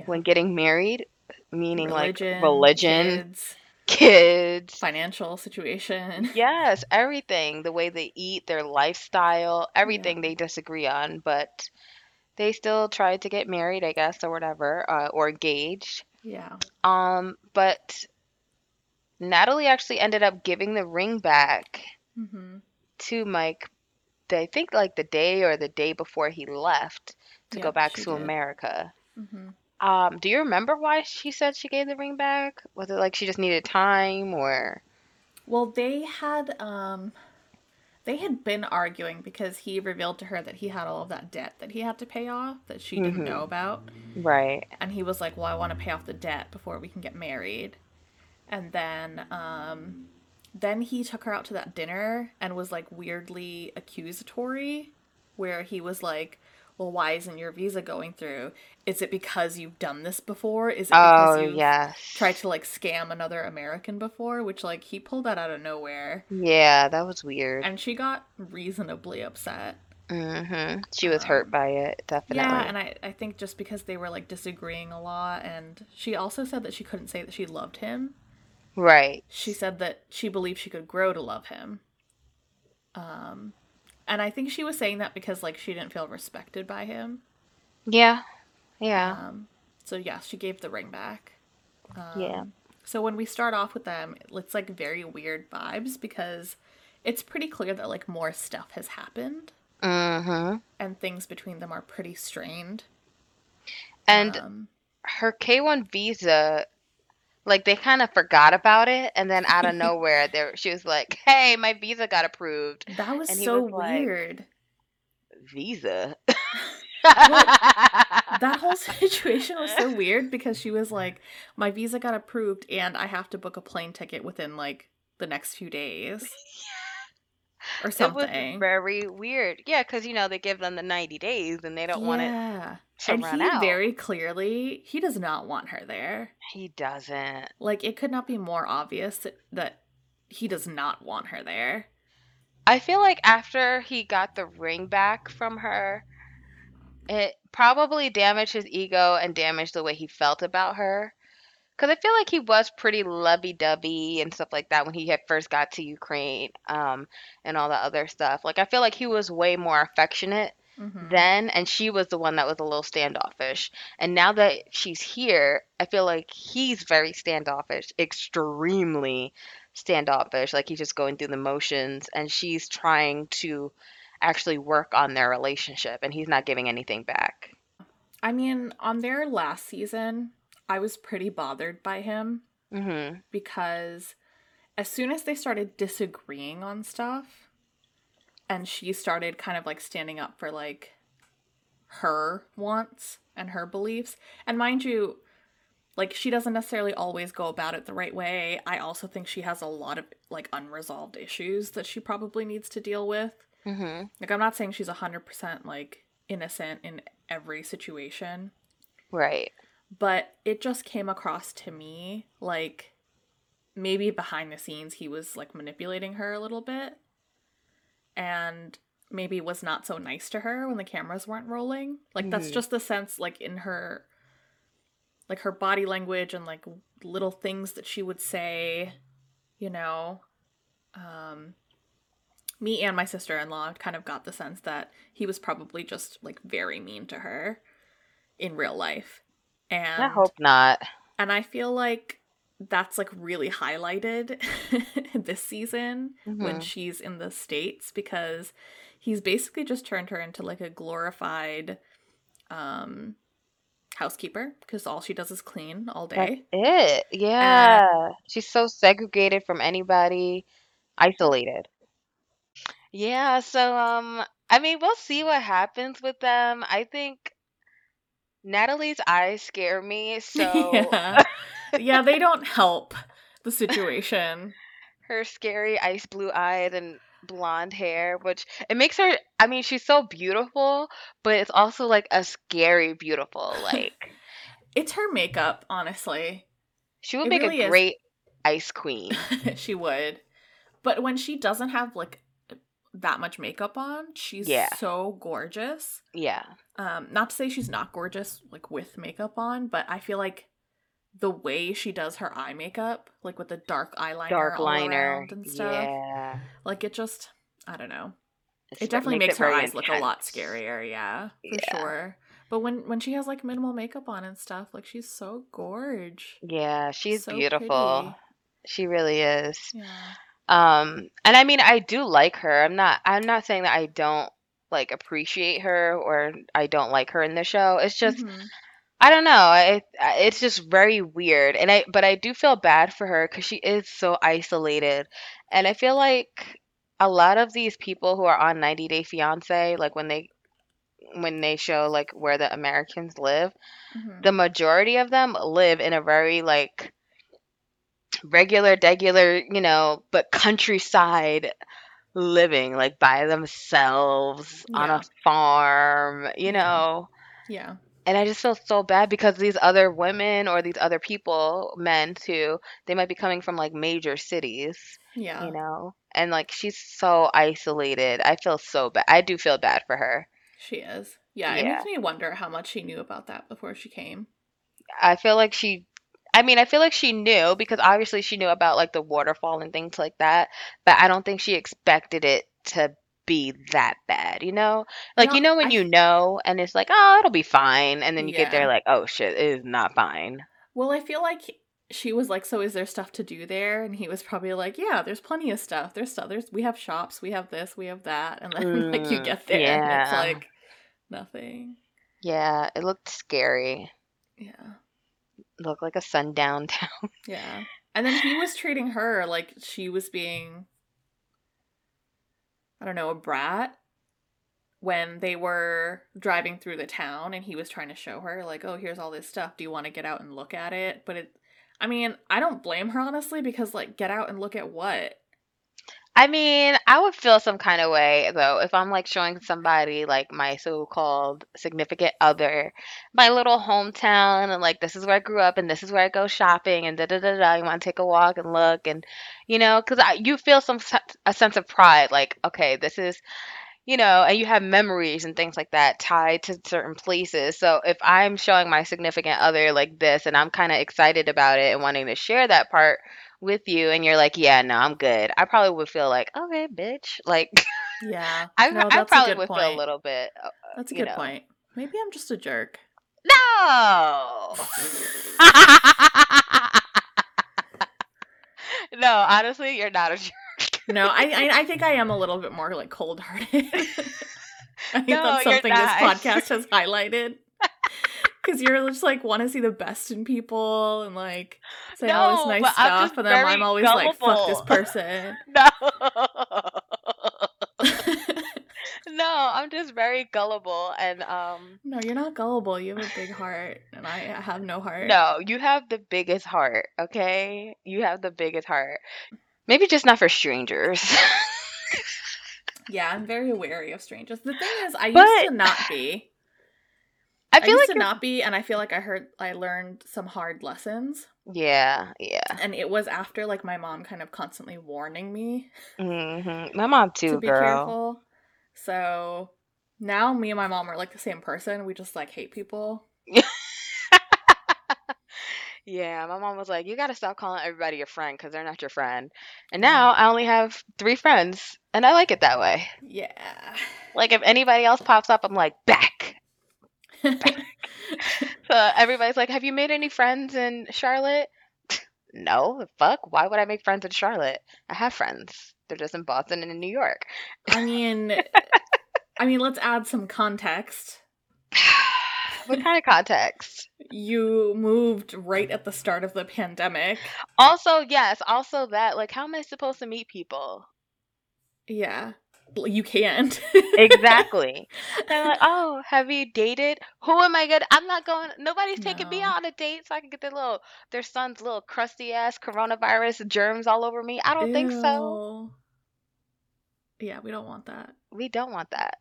when getting married, meaning religion, like religion, kids, financial situation, everything, the way they eat, their lifestyle, everything they disagree on, but they still tried to get married, I guess, or whatever, or engaged. But Natalie actually ended up giving the ring back to Mike, I think, like the day or the day before he left to go back to America. Do you remember why she said she gave the ring back? Was it like she just needed time, or? Well, they had been arguing because he revealed to her that he had all of that debt that he had to pay off that she didn't know about. Right. And he was like, well, I want to pay off the debt before we can get married. And then he took her out to that dinner and was like weirdly accusatory, where he was like, well, why isn't your visa going through? Is it because you've done this before? Is it because you've tried to, like, scam another American before? Which, like, he pulled that out of nowhere. Yeah, that was weird. And she got reasonably upset. She was hurt by it, definitely. Yeah, and I think just because they were, like, disagreeing a lot, and she also said that she couldn't say that she loved him. Right. She said that she believed she could grow to love him. And I think she was saying that because, like, she didn't feel respected by him. Yeah. Yeah. So, yeah, she gave the ring back. So when we start off with them, it's, like, very weird vibes because it's pretty clear that, like, more stuff has happened. And things between them are pretty strained. And her K-1 visa, like, they kind of forgot about it, and then out of nowhere, she was like, hey, my visa got approved. That was so weird. Like, visa? That whole situation was so weird because she was like, my visa got approved, and I have to book a plane ticket within, like, the next few days. Or something. It was very weird. Yeah, because, you know, they give them the 90 days, and they don't want it to run out. And very clearly, he does not want her there. He doesn't. Like, it could not be more obvious that he does not want her there. I feel like after he got the ring back from her, it probably damaged his ego and damaged the way he felt about her. Because I feel like he was pretty lovey-dovey and stuff like that when he had first got to Ukraine and all that other stuff. Like, I feel like he was way more affectionate then, and she was the one that was a little standoffish. And now that she's here, I feel like he's very standoffish, extremely standoffish. Like, he's just going through the motions, and she's trying to actually work on their relationship, and he's not giving anything back. I mean, on their last season, I was pretty bothered by him because as soon as they started disagreeing on stuff and she started kind of like standing up for like her wants and her beliefs, and mind you, like, she doesn't necessarily always go about it the right way. I also think she has a lot of like unresolved issues that she probably needs to deal with. Like, I'm not saying she's 100% like innocent in every situation. Right. But it just came across to me like maybe behind the scenes he was like manipulating her a little bit and maybe was not so nice to her when the cameras weren't rolling. Like, that's just the sense, like, in her, like, her body language and like little things that she would say, you know. Me and my sister-in-law kind of got the sense that he was probably just like very mean to her in real life. And I hope not. And I feel like that's like really highlighted this season when she's in the States, because he's basically just turned her into like a glorified housekeeper, because all she does is clean all day. That's it. Yeah. And she's so segregated from anybody, isolated. Yeah, so I mean, we'll see what happens with them. I think Natalie's eyes scare me, so... Yeah, they don't help the situation. Her scary ice blue eyes and blonde hair, which it makes her... I mean, she's so beautiful, but it's also, like, a scary beautiful, like... It's her makeup, honestly. She would make a great ice queen. She would. But when she doesn't have, like, that much makeup on, she's so gorgeous. Yeah. Not to say she's not gorgeous, like, with makeup on, but I feel like the way she does her eye makeup, like, with the dark eyeliner all around and stuff. Yeah. Like, it just, I don't know. It definitely makes her eyes look a lot scarier, for sure. But when she has, like, minimal makeup on and stuff, like, she's so gorge. Yeah, she's so beautiful. Pretty. She really is. Yeah. And I mean, I do like her. I'm not saying that I don't like appreciate her or I don't like her in the show. It's just, I don't know. It's just very weird. And I do feel bad for her, cause she is so isolated. And I feel like a lot of these people who are on 90 Day Fiancé, like when they show like where the Americans live, the majority of them live in a very like regular, you know, but countryside living, like by themselves on a farm, you know. Yeah. And I just feel so bad because these other women or these other people, men too, they might be coming from like major cities. Yeah. You know, and like she's so isolated. I feel so bad. I do feel bad for her. She is. Yeah. It makes me wonder how much she knew about that before she came. I feel like she knew, because obviously she knew about, like, the waterfall and things like that, but I don't think she expected it to be that bad, you know? Like, no, you know when you know, and it's like, oh, it'll be fine, and then you get there like, oh, shit, it is not fine. Well, I feel like she was like, so is there stuff to do there? And he was probably like, yeah, there's plenty of stuff. There's stuff. We have shops. We have this. We have that. And then, like, you get there, and it's like, nothing. Yeah, it looked scary. Yeah. Look like a sundown town. Yeah. And then he was treating her like she was being, I don't know, a brat when they were driving through the town, and he was trying to show her like, oh, here's all this stuff. Do you want to get out and look at it? But I mean, I don't blame her, honestly, because like, get out and look at what? I mean, I would feel some kind of way, though, if I'm, like, showing somebody, like, my so-called significant other, my little hometown, and, like, this is where I grew up, and this is where I go shopping, and da-da-da-da, you want to take a walk and look, and, you know, because you feel a sense of pride, like, okay, this is, and you have memories and things like that tied to certain places. So if I'm showing my significant other like this and I'm kind of excited about it and wanting to share that part with you, and you're like, yeah, no, I'm good, I probably would feel like, okay, bitch. Like, yeah, I probably would feel a little bit. That's a good point. Maybe I'm just a jerk. No. No, honestly, you're not a jerk. No, I think I am a little bit more like cold-hearted. I think that's something this podcast has highlighted. Because you're just like, want to see the best in people and like say all this nice stuff, and then I'm always gullible. Like, fuck this person. No, I'm just very gullible, and No, you're not gullible. You have a big heart, and I have no heart. No, you have the biggest heart. Okay, you have the biggest heart. Maybe just not for strangers. Yeah, I'm very wary of strangers. The thing is, I used to not be. I feel like I learned some hard lessons. Yeah. And it was after like my mom kind of constantly warning me. Mm-hmm. My mom too, girl. To be careful. So now me and my mom are like the same person. We just like hate people. Yeah, my mom was like, you got to stop calling everybody your friend because they're not your friend. And now I only have 3 friends, and I like it that way. Yeah. Like, if anybody else pops up, I'm like, back. So everybody's like, have you made any friends in Charlotte? No, fuck. Why would I make friends in Charlotte? I have friends. They're just in Boston and in New York. I mean, let's add some context. What kind of context? You moved right at the start of the pandemic. Also, yes. Also that, like, how am I supposed to meet people? Yeah. You can't. Exactly. They're like, oh, have you dated? Who am I gonna? I'm not going. Nobody's taking me out on a date so I can get their son's little crusty ass coronavirus germs all over me. I don't think so. Yeah, we don't want that. We don't want that.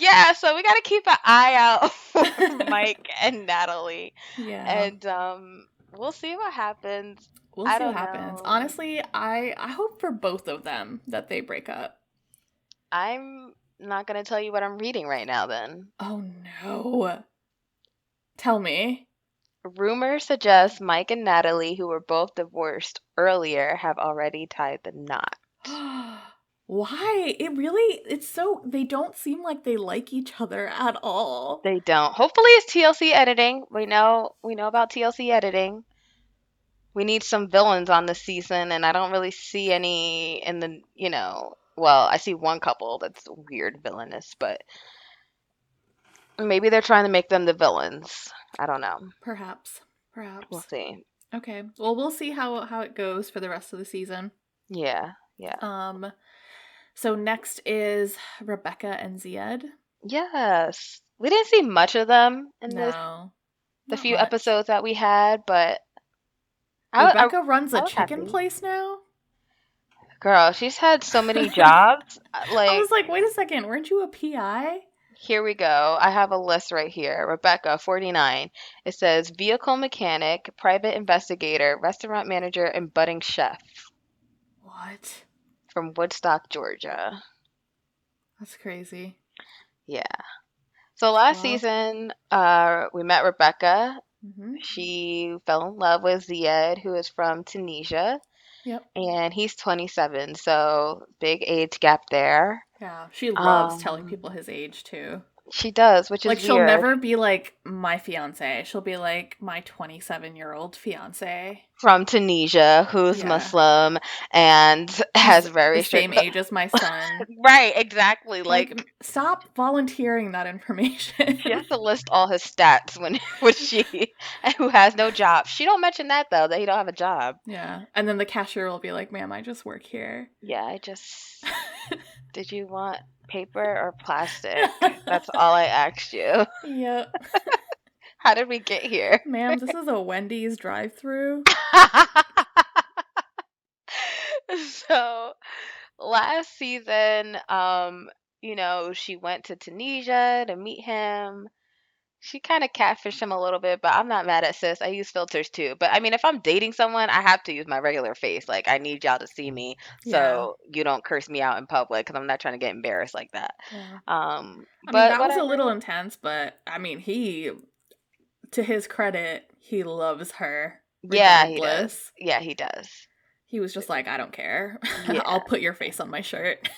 Yeah, so we got to keep an eye out for Mike and Natalie. Yeah. And we'll see what happens. We'll see what happens. Honestly, I hope for both of them that they break up. I'm not going to tell you what I'm reading right now then. Oh, no. Tell me. Rumors suggest Mike and Natalie, who were both divorced earlier, have already tied the knot. Why? They don't seem like they like each other at all. They don't. Hopefully it's TLC editing. We know about TLC editing. We need some villains on this season, and I don't really see any in the, well, I see one couple that's weird villainous, but maybe they're trying to make them the villains. I don't know. Perhaps. We'll see. Okay. Well, we'll see how it goes for the rest of the season. Yeah. So next is Rebecca and Zied. Yes. We didn't see much of them in the few episodes that we had, but Rebecca runs a chicken place now. Girl, she's had so many jobs. Like, I was like, wait a second, weren't you a PI? Here we go. I have a list right here. Rebecca, 49. It says vehicle mechanic, private investigator, restaurant manager, and budding chef. What? From Woodstock, Georgia. That's crazy. Yeah. So last season, we met Rebecca. Mm-hmm. She fell in love with Zied, who is from Tunisia. Yep. And he's 27, so big age gap there. Yeah, she loves telling people his age, too. She does, which is like, she'll never be like, my fiancé. She'll be like, my 27-year-old fiancé. From Tunisia, who's Muslim, and has very the same age as my son. Right, exactly. Like, stop volunteering that information. She has to list all his stats who has no job. She don't mention that, though, that he don't have a job. Yeah, and then the cashier will be like, ma'am, I just work here. Yeah, I just... Did you want... paper or plastic? That's all I asked you. Yep. How did we get here? Ma'am, this is a Wendy's drive-thru. So, last season, she went to Tunisia to meet him. She kind of catfished him a little bit, but I'm not mad at sis. I use filters too. But I mean, if I'm dating someone, I have to use my regular face. Like, I need y'all to see me so you don't curse me out in public, because I'm not trying to get embarrassed like that. Yeah. But that was a little intense, but I mean, he, to his credit, he loves her. Yeah, he does. Yeah, he does. He was just like, I don't care. Yeah. I'll put your face on my shirt.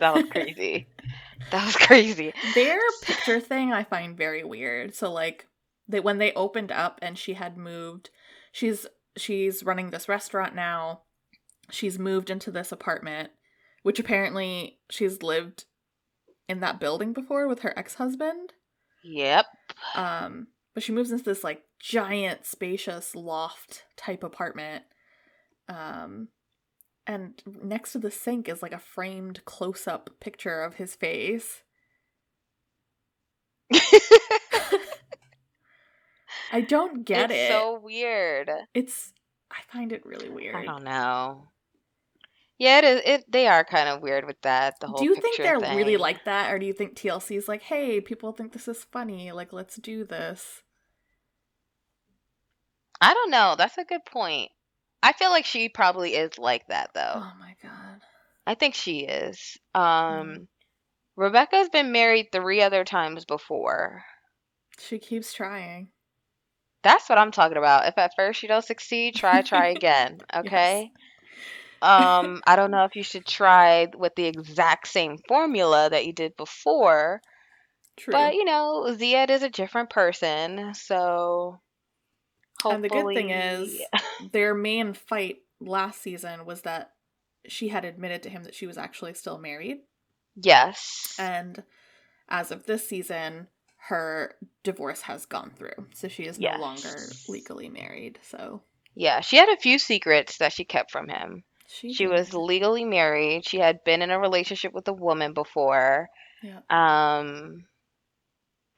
That was crazy. That was crazy. Their picture thing I find very weird. So, like, when they opened up and she had moved, she's running this restaurant now. She's moved into this apartment, which apparently she's lived in that building before with her ex-husband. Yep. But she moves into this, like, giant, spacious loft-type apartment. And next to the sink is, like, a framed close-up picture of his face. I don't get it. It's so weird. I find it really weird. I don't know. Yeah, it is. They are kind of weird with that, the whole picture thing. Do you think they're really like that, or do you think TLC's like, hey, people think this is funny, like, let's do this? I don't know. That's a good point. I feel like she probably is like that, though. Oh, my God. I think she is. Rebecca's been married 3 other times before. She keeps trying. That's what I'm talking about. If at first you don't succeed, try again, okay? Yes. I don't know if you should try with the exact same formula that you did before. True. But, you know, Zied is a different person, so... Hopefully. And the good thing is, their main fight last season was that she had admitted to him that she was actually still married. Yes. And as of this season, her divorce has gone through. So she is no longer legally married. So yeah, she had a few secrets that she kept from him. She was legally married. She had been in a relationship with a woman before. Yeah.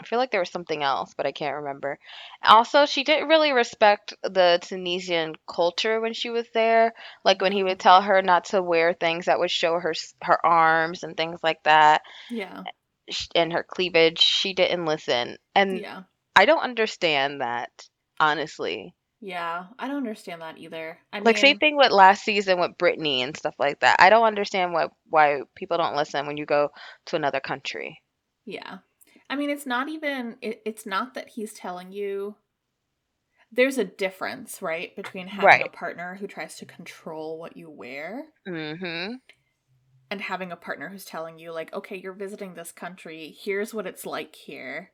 I feel like there was something else, but I can't remember. Also, she didn't really respect the Tunisian culture when she was there. Like, when he would tell her not to wear things that would show her arms and things like that. Yeah. And her cleavage, she didn't listen. And I don't understand that, honestly. Yeah, I don't understand that either. I mean, same thing with last season with Brittany and stuff like that. I don't understand why people don't listen when you go to another country. Yeah. I mean, it's not even, it's not that he's telling you, there's a difference, right, between having a partner who tries to control what you wear and having a partner who's telling you, like, okay, you're visiting this country, here's what it's like here.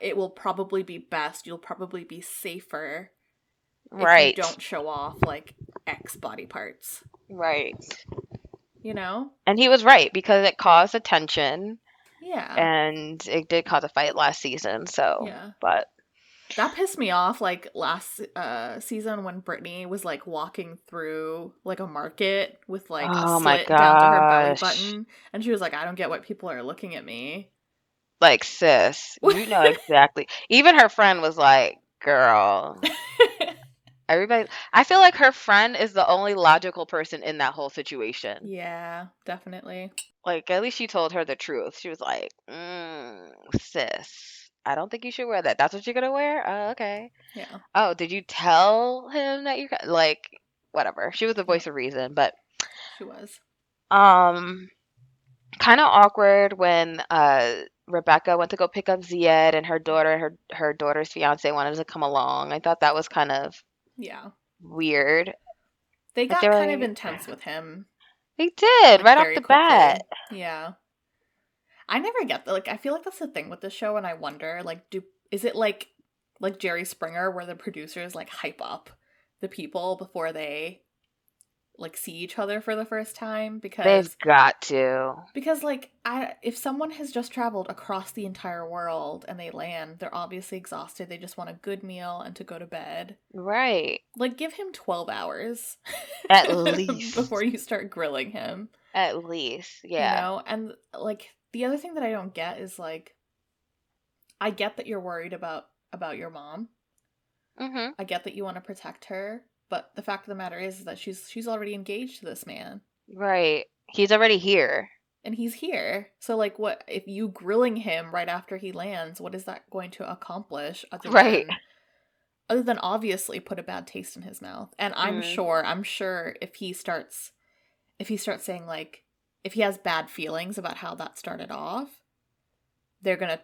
It will probably be best, you'll probably be safer if you don't show off, like, X body parts. Right. You know? And he was right, because it caused attention. Yeah. And it did cause a fight last season, so, but. That pissed me off, like, last season when Brittany was, like, walking through, like, a market with, like, slit down to her belly button. And she was like, I don't get why people are looking at me. Like, sis, you know exactly. Even her friend was like, girl. Everybody, I feel like her friend is the only logical person in that whole situation. Yeah, definitely. Like, at least she told her the truth. She was like, sis, I don't think you should wear that. That's what you're going to wear? Oh, okay. Yeah. Oh, did you tell him that you're... Like, whatever. She was the voice of reason, but... She was. Kind of awkward when Rebecca went to go pick up Zied, and her daughter and her daughter's fiancé wanted to come along. I thought that was kind of... Yeah. Weird. They got kind of intense with him. They did, like, right off the bat. Yeah. I never get that. Like, I feel like that's the thing with the show, and I wonder, like, is it like Jerry Springer, where the producers, like, hype up the people before they, like, see each other for the first time? Because they've got to. Because, like, if someone has just traveled across the entire world and they land, they're obviously exhausted. They just want a good meal and to go to bed. Right. Like, give him 12 hours. At least. Before you start grilling him. At least, yeah. You know? And, like, the other thing that I don't get is, like, I get that you're worried about your mom. Mm-hmm. I get that you want to protect her. But the fact of the matter is that she's already engaged to this man. Right. He's already here. and he's here. So like, what if you grilling him right after he lands, what is that going to accomplish other than obviously put a bad taste in his mouth? And I'm sure if he starts saying, like, if he has bad feelings about how that started off, they're going to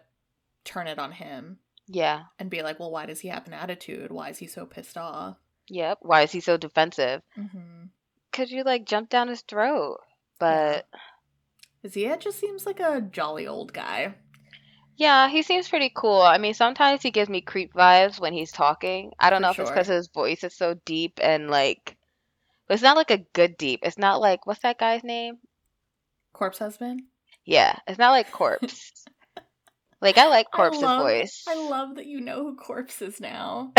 turn it on him. Yeah. And be like, well, why does he have an attitude? Why is he so pissed off? Yep. Why is he so defensive? Mm-hmm. Could you, like, jump down his throat? But Zied just seems like a jolly old guy. Yeah, he seems pretty cool. I mean, sometimes he gives me creep vibes when he's talking. I don't know if it's because his voice is so deep and, like, it's not like a good deep. It's not like, what's that guy's name? Corpse Husband? Yeah, it's not like Corpse. Like, I like Corpse's voice. I love that you know who Corpse is now.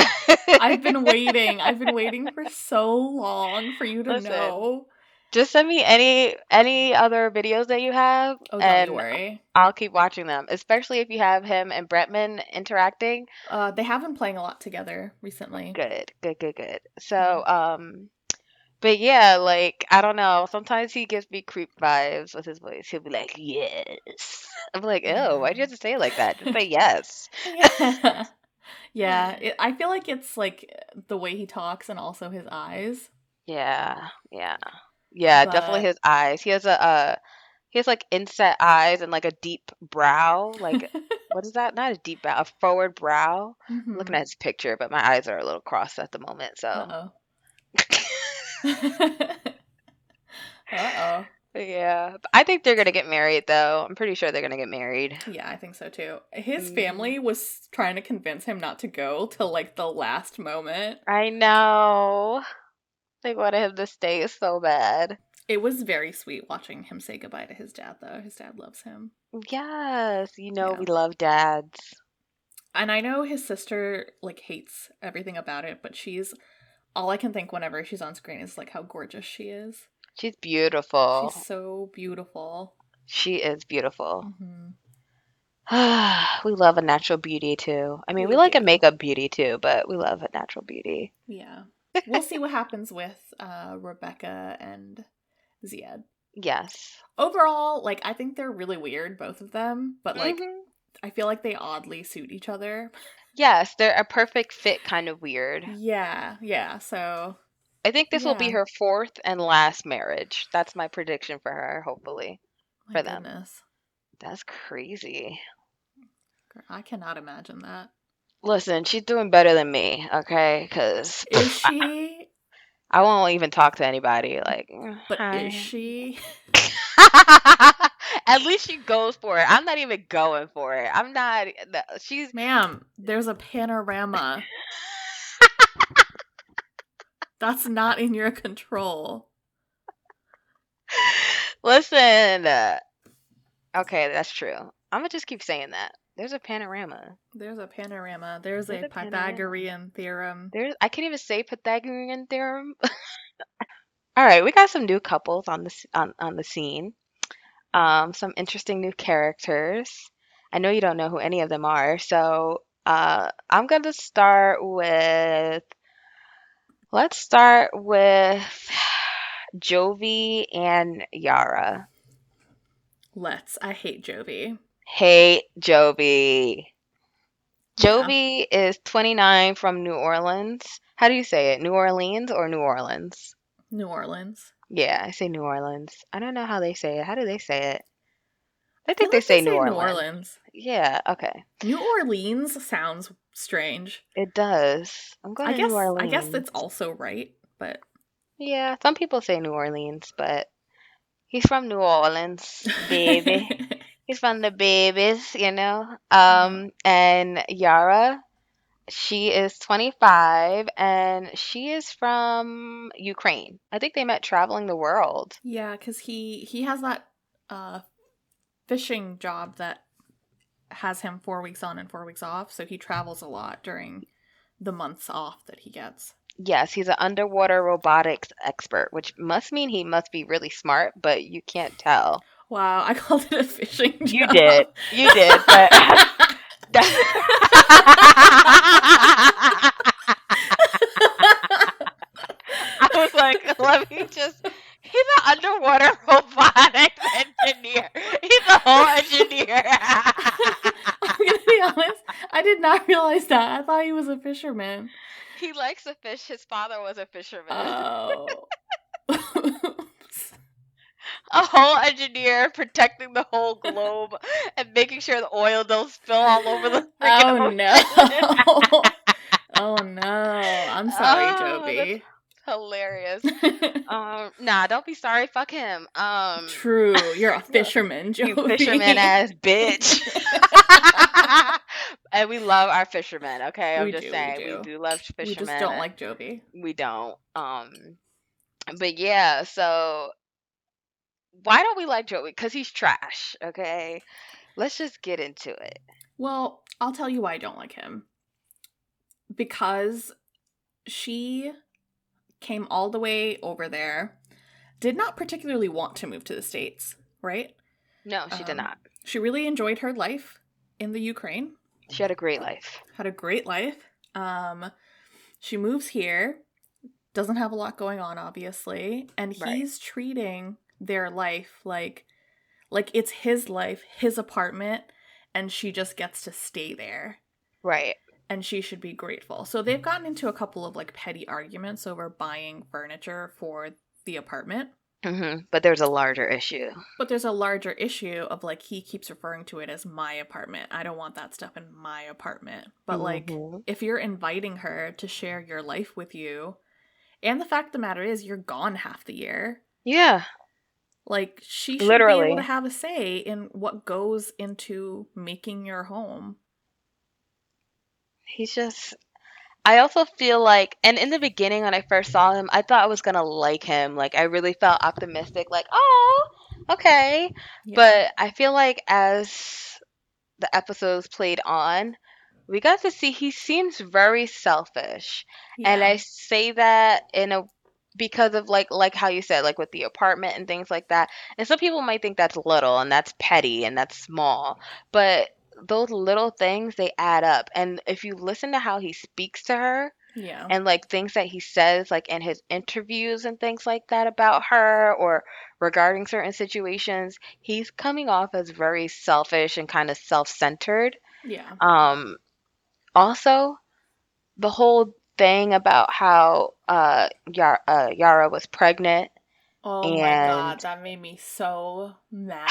I've been waiting for so long for you to know. Just send me any other videos that you have, don't worry. I'll keep watching them. Especially if you have him and Bretman interacting. They have been playing a lot together recently. Good. So, but yeah, like, I don't know. Sometimes he gives me creep vibes with his voice. He'll be like, yes. I'm like, ew, why do you have to say it like that? Just say yes. Yeah. I feel like it's, like, the way he talks and also his eyes. Yeah. Yeah, but definitely his eyes. He has he has like inset eyes and like a deep brow. Like, what is that? Not a deep brow, a forward brow. Mm-hmm. I'm looking at his picture, but my eyes are a little crossed at the moment. So. Uh-oh. Yeah. I think they're going to get married, though. I'm pretty sure they're going to get married. Yeah, I think so, too. His family was trying to convince him not to go till, like, the last moment. I know. They wanted him to stay so bad. It was very sweet watching him say goodbye to his dad, though. His dad loves him. Yes. You know, we love dads. And I know his sister, like, hates everything about it, but she's... all I can think whenever she's on screen is, like, how gorgeous she is. She's beautiful. She's so beautiful. She is beautiful. Mm-hmm. We love a natural beauty, too. I mean, we like a makeup beauty, too, but we love a natural beauty. Yeah. We'll see what happens with Rebecca and Zied. Yes. Overall, like, I think they're really weird, both of them. But, like, I feel like they oddly suit each other. Yes, they're a perfect fit kind of weird. Yeah, so... I think this will be her fourth and last marriage. That's my prediction for her, hopefully. My goodness. For them. That's crazy. Girl, I cannot imagine that. Listen, she's doing better than me, okay? Because... is she? I won't even talk to anybody, like... but hi. Is she? At least she goes for it. I'm not even going for it. I'm not. She's. Ma'am, there's a panorama. That's not in your control. Listen. Okay, that's true. I'm going to just keep saying that. There's a panorama. There's a panorama. There's a Pythagorean theorem. I can't even say Pythagorean theorem. All right, we got some new couples on the scene. Some interesting new characters. I know you don't know who any of them are, so I'm going to start with... let's start with Jovi and Yara. I hate Jovi. Jovi is 29 from New Orleans. How do you say it? New Orleans or New Orleans? New Orleans. Yeah, I say New Orleans. I don't know how they say it. How do they say it? I think they say New Orleans. New Orleans. Yeah, okay. New Orleans sounds strange. It does. I'm going to New Orleans. I guess that's also right, but... yeah, some people say New Orleans, but he's from New Orleans, baby. He's from the babies, you know? And Yara, she is 25, and she is from Ukraine. I think they met traveling the world. Yeah, because he has that fishing job that has him 4 weeks on and 4 weeks off, so he travels a lot during the months off that he gets. Yes, he's an underwater robotics expert, which must mean he must be really smart, but you can't tell. Wow, I called it a fishing job. You did, but... I was like, let me just—he's an underwater robotics engineer. I did not realize that. I thought he was a fisherman. He likes to fish. His father was a fisherman. Oh. A whole engineer protecting the whole globe and making sure the oil don't spill all over the freaking ocean. Oh, no. I'm sorry, Jovi. Hilarious. Don't be sorry. Fuck him. True. You're a fisherman, Jovi. You fisherman-ass bitch. And we love our fishermen, okay? We do love fishermen. We just don't like Jovi. We don't. But, yeah, so... Why don't we like Joey? Because he's trash, okay? Let's just get into it. Well, I'll tell you why I don't like him. Because she came all the way over there, did not particularly want to move to the States, right? No, she did not. She really enjoyed her life in the Ukraine. She had a great life. She moves here, doesn't have a lot going on, obviously, and he's treating... their life like it's his life, his apartment, and she just gets to stay there, right? And she should be grateful. So they've gotten into a couple of like petty arguments over buying furniture for the apartment. Mm-hmm. But there's a larger issue of like he keeps referring to it as my apartment. I don't want that stuff in my apartment. But mm-hmm. like if you're inviting her to share your life with you, and the fact of the matter is you're gone half the year. Yeah. Like, she should be able to have a say in what goes into making your home. He's just... I also feel like... And in the beginning, when I first saw him, I thought I was going to like him. Like, I really felt optimistic. Like, oh, okay. Yeah. But I feel like as the episodes played on, we got to see he seems very selfish. Yeah. And I say that in a... because of like how you said, like with the apartment and things like that. And some people might think that's little and that's petty and that's small, but those little things, they add up. And if you listen to how he speaks to her, yeah, and like things that he says, like in his interviews and things like that about her or regarding certain situations, he's coming off as very selfish and kind of self-centered. Yeah. Also, the whole thing about how Yara was pregnant. Oh and... my god, that made me so mad.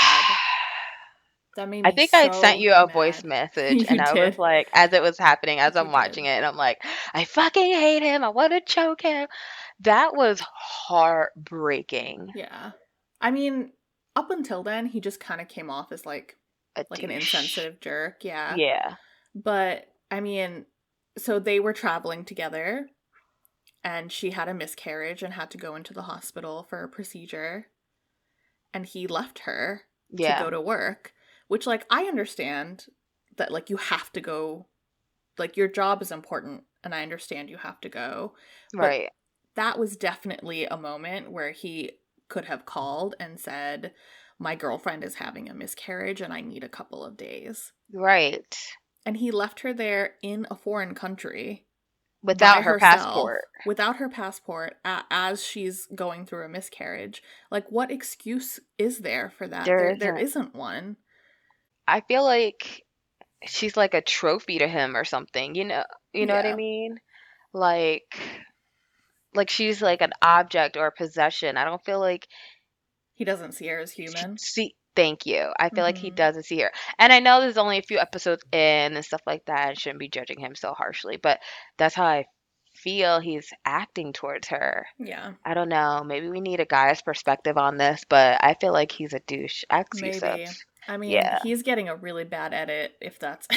That made me I think so I sent you a mad. Voice message, and I was like, as it was happening, as I'm watching it, and I'm like, I fucking hate him. I want to choke him. That was heartbreaking. Yeah, I mean, up until then, he just kind of came off as like an insensitive jerk. Yeah, yeah. But I mean. So they were traveling together, and she had a miscarriage and had to go into the hospital for a procedure, and he left her to go to work, which, like, I understand that, like, you have to go, like, your job is important, and I understand you have to go. Right. But that was definitely a moment where he could have called and said, my girlfriend is having a miscarriage, and I need a couple of days. Right. And he left her there in a foreign country. Without her passport. Without her passport, as she's going through a miscarriage. Like, what excuse is there for that? There isn't one. I feel like she's like a trophy to him or something. You know what I mean? Like she's like an object or a possession. I don't feel like... He doesn't see her as human. Thank you. I feel like he doesn't see her. And I know there's only a few episodes in and stuff like that. I shouldn't be judging him so harshly. But that's how I feel he's acting towards her. Yeah. I don't know. Maybe we need a guy's perspective on this. But I feel like he's a douche. Maybe. I mean, he's getting a really bad edit if that's...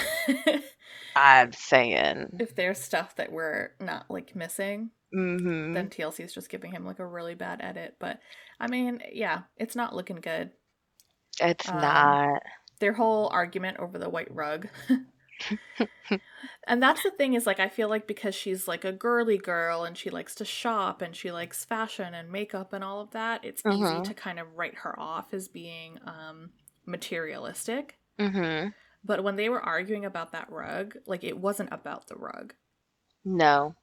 I'm saying. If there's stuff that we're not, like, missing, then TLC's just giving him, like, a really bad edit. But, I mean, yeah, it's not looking good. It's not. Their whole argument over the white rug. And that's the thing is, like, I feel like because she's, like, a girly girl and she likes to shop and she likes fashion and makeup and all of that, it's easy to kind of write her off as being materialistic. Mm-hmm. But when they were arguing about that rug, like, it wasn't about the rug. No.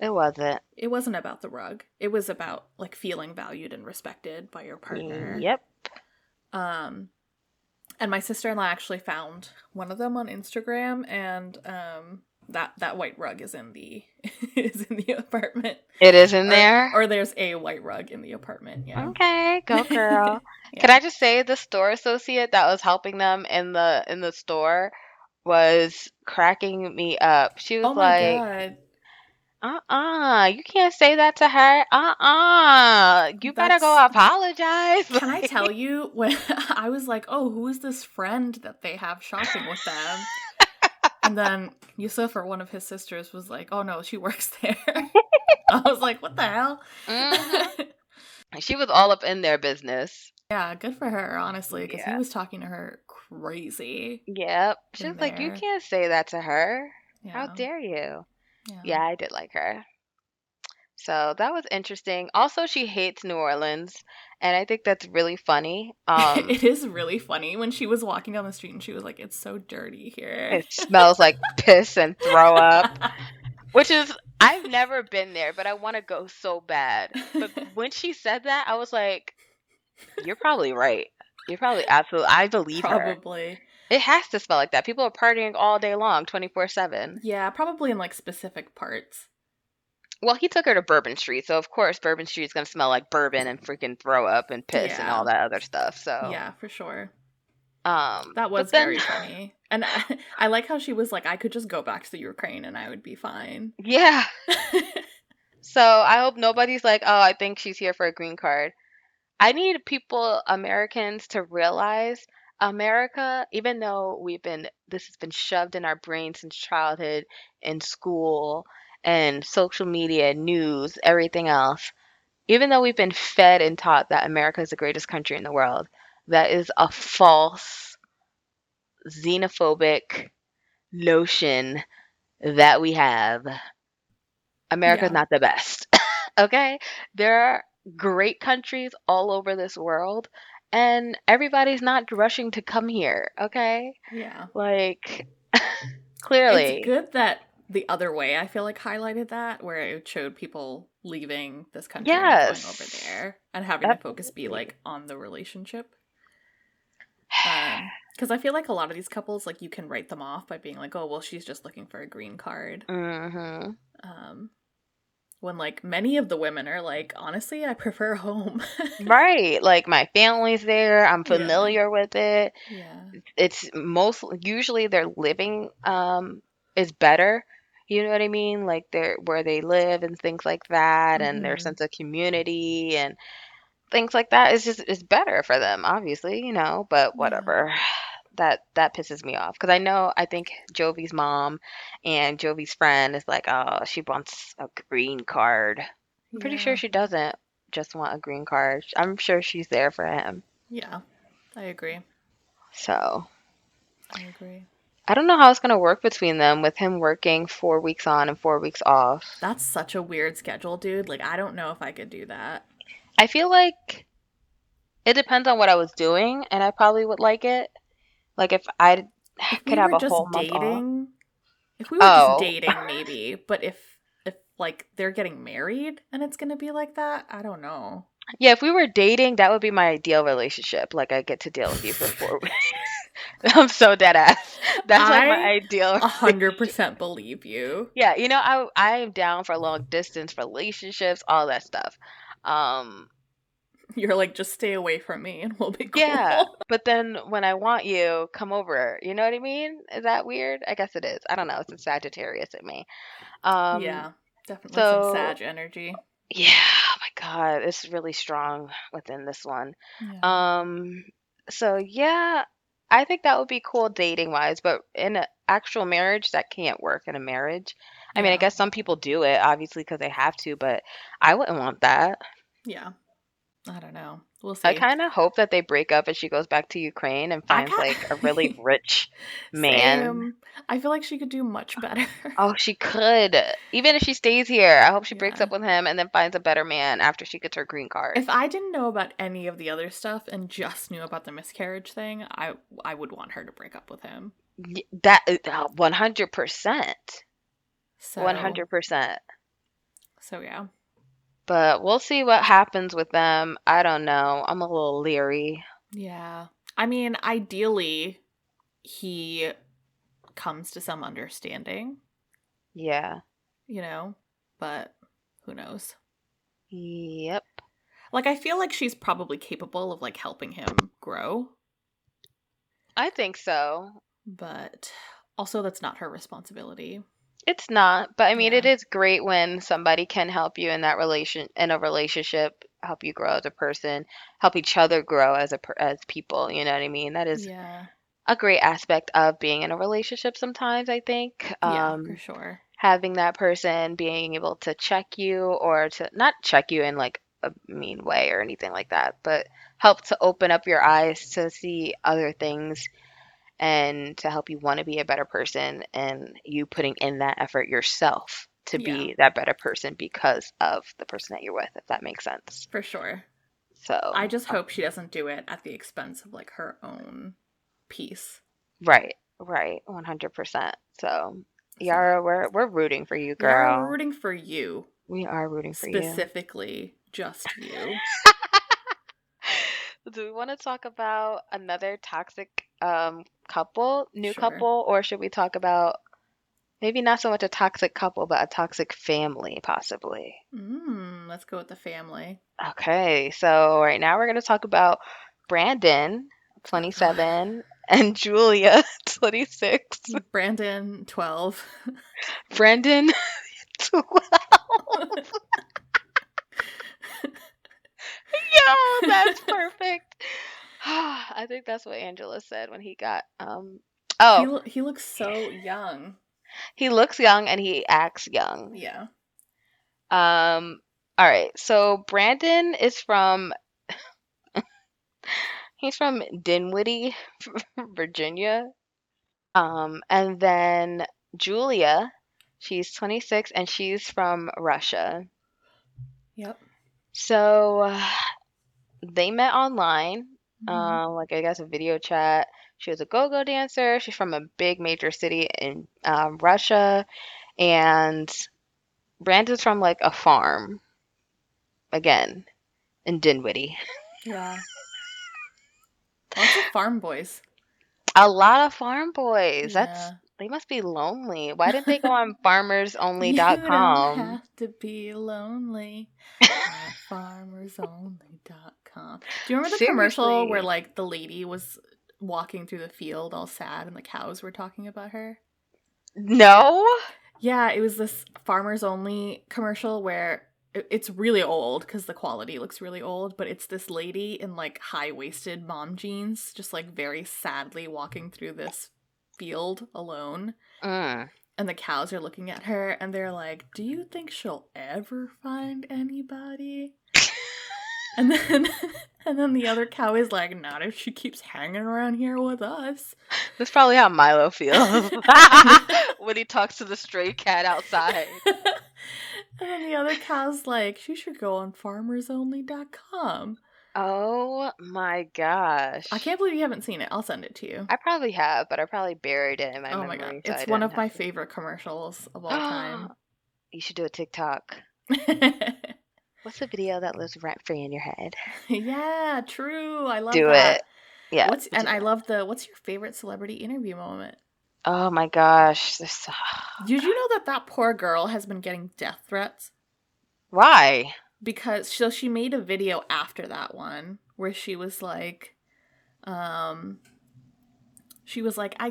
It wasn't. It wasn't about the rug. It was about, like, feeling valued and respected by your partner. Yep. And my sister-in-law actually found one of them on Instagram, and that white rug is in the is in the apartment. It is in there? Or there's a white rug in the apartment, yeah. Okay, go girl. Yeah. Can I just say the store associate that was helping them in the store was cracking me up. She was like, uh-uh, you can't say that to her. Uh-uh, you better go apologize. Can I tell you, when I was like, oh, who is this friend that they have shopping with them? And then Yusuf or one of his sisters was like, oh no, she works there. I was like, what the hell? Mm-hmm. She was all up in their business. Yeah, good for her, honestly, because he was talking to her crazy. Yep. She was like, you can't say that to her. Yeah. How dare you? Yeah, I did like her. So that was interesting. Also, she hates New Orleans, and I think that's really funny. It is really funny when she was walking down the street and she was like, it's so dirty here. It smells like piss and throw up, which is, I've never been there, but I want to go so bad. But when she said that, I was like, you're probably right. You're probably absolutely, I believe her. Probably. It has to smell like that. People are partying all day long, 24/7. Yeah, probably in, like, specific parts. Well, he took her to Bourbon Street, so of course Bourbon Street's going to smell like bourbon and freaking throw up and piss and all that other stuff, so. Yeah, for sure. That was very funny. And I like how she was like, I could just go back to the Ukraine and I would be fine. Yeah. So I hope nobody's like, oh, I think she's here for a green card. I need people, Americans, to realize America, even though this has been shoved in our brains since childhood and school and social media, news, everything else, even though we've been fed and taught that America is the greatest country in the world, that is a false xenophobic notion that we have. America's not the best. Okay? There are great countries all over this world. And everybody's not rushing to come here, okay? Yeah. Like, clearly. It's good that the other way, I feel like, highlighted that, where it showed people leaving this country and going over there and having the focus be, like, on the relationship. Because I feel like a lot of these couples, like, you can write them off by being like, oh, well, she's just looking for a green card. Mm-hmm. When, like, many of the women are like, honestly, I prefer home. Right. Like, my family's there. I'm familiar with it. Yeah. It's usually their living is better. You know what I mean? Like, where they live and things like that, mm-hmm. and their sense of community and things like that is just, it's better for them, obviously, you know, but whatever. Yeah. That pisses me off because I think Jovi's mom and Jovi's friend is like, oh, she wants a green card. I'm pretty sure she doesn't just want a green card. I'm sure she's there for him. Yeah, I agree. So. I agree. I don't know how it's going to work between them with him working 4 weeks on and 4 weeks off. That's such a weird schedule, dude. Like, I don't know if I could do that. I feel like it depends on what I was doing, and I probably would like it. Like, if I could have a whole month off. If we were just dating, maybe. But if like, they're getting married and it's going to be like that, I don't know. Yeah, if we were dating, that would be my ideal relationship. Like, I get to deal with you for 4 weeks. I'm so dead ass. That's, like, my ideal relationship. 100% believe you. Yeah, you know, I am down for long-distance relationships, all that stuff. You're like, just stay away from me and we'll be cool. Yeah, but then when I want you, come over. You know what I mean? Is that weird? I guess it is. I don't know. It's some Sagittarius in me. Yeah, definitely some Sag energy. Yeah, oh my God. It's really strong within this one. Yeah. So, yeah, I think that would be cool dating-wise, but in an actual marriage, that can't work in a marriage. I mean, I guess some people do it, obviously, because they have to, but I wouldn't want that. Yeah. I don't know. We'll see. I kind of hope that they break up and she goes back to Ukraine and finds, like, a really rich man. I feel like she could do much better. Oh, she could. Even if she stays here, I hope she breaks up with him and then finds a better man after she gets her green card. If I didn't know about any of the other stuff and just knew about the miscarriage thing, I would want her to break up with him. That 100%. So 100%. So, yeah. But we'll see what happens with them. I don't know. I'm a little leery. Yeah. I mean, ideally, he comes to some understanding. Yeah. You know, but who knows? Yep. Like, I feel like she's probably capable of, like, helping him grow. I think so. But also, that's not her responsibility. It's not. But, I mean, it is great when somebody can help you in that relationship, help you grow as a person, help each other grow as people. You know what I mean? That is a great aspect of being in a relationship sometimes, I think. Yeah, for sure. Having that person being able to check you, or to not check you in, like, a mean way or anything like that, but help to open up your eyes to see other things and to help you want to be a better person, and you putting in that effort yourself to be that better person because of the person that you're with, if that makes sense. For sure. So I just hope she doesn't do it at the expense of, like, her own peace. Right 100%. So Yara, we're rooting for you, girl. Yara, we're rooting for you. We are rooting for you. Specifically just you. Do we want to talk about another toxic couple, couple, or should we talk about maybe not so much a toxic couple, but a toxic family, possibly? Let's go with the family. Okay, so right now we're going to talk about Brandon, 27, and Julia, 26. Brandon, 12. Brandon, 12. Yo, that's perfect. I think that's what Angela said when he got he looks so young. He looks young and he acts young. Yeah. All right. So Brandon is from Dinwiddie, Virginia. And then Julia, she's 26 and she's from Russia. Yep. So they met online, I guess a video chat. She was a go-go dancer. She's from a big major city in Russia, and Brandon's from, like, a farm, again, in Dinwiddie. Yeah. Lots of farm boys. A lot of farm boys. Yeah. They must be lonely. Why didn't they go on FarmersOnly.com? You don't have to be lonely. FarmersOnly.com. Do you remember the commercial where, like, the lady was walking through the field all sad and the cows were talking about her? No. Yeah, it was this Farmers Only commercial where it's really old because the quality looks really old, but it's this lady in, like, high-waisted mom jeans just, like, very sadly walking through this field alone, and the cows are looking at her and they're like, do you think she'll ever find anybody? and then the other cow is like, not if she keeps hanging around here with us. That's probably how Milo feels when he talks to the stray cat outside. And then the other cow's like, she should go on FarmersOnly.com. Oh my gosh. I can't believe you haven't seen it. I'll send it to you. I probably have, but I probably buried it in my memory. Oh my god. So it's one of my favorite commercials of all time. You should do a TikTok. What's the video that lives rent-free in your head? Yeah, true. I love that. Do it. Yeah. I love what's your favorite celebrity interview moment? Oh my gosh. Did you know that poor girl has been getting death threats? Why? Because she made a video after that one where she was like, I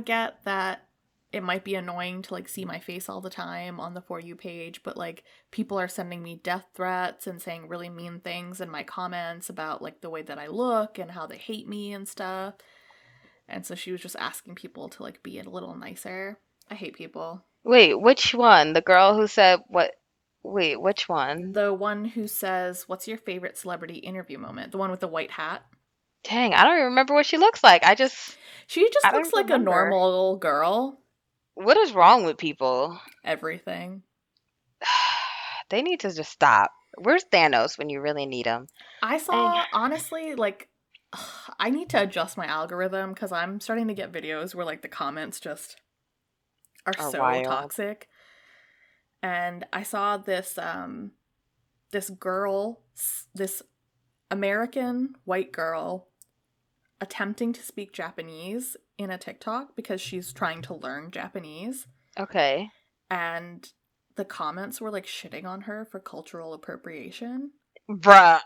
get that it might be annoying to, like, see my face all the time on the For You page, but, like, people are sending me death threats and saying really mean things in my comments about, like, the way that I look and how they hate me and stuff. And so she was just asking people to, like, be a little nicer. I hate people. Wait, which one? The girl who said what? Wait, which one? The one who says, what's your favorite celebrity interview moment? The one with the white hat? Dang, I don't even remember what she looks like. She just looks like a normal girl. What is wrong with people? Everything. They need to just stop. Where's Thanos when you really need him? Honestly, like, I need to adjust my algorithm because I'm starting to get videos where, like, the comments just are so wild. Toxic. And I saw this this American white girl attempting to speak Japanese in a TikTok because she's trying to learn Japanese. Okay. And the comments were, like, shitting on her for cultural appropriation. Bruh.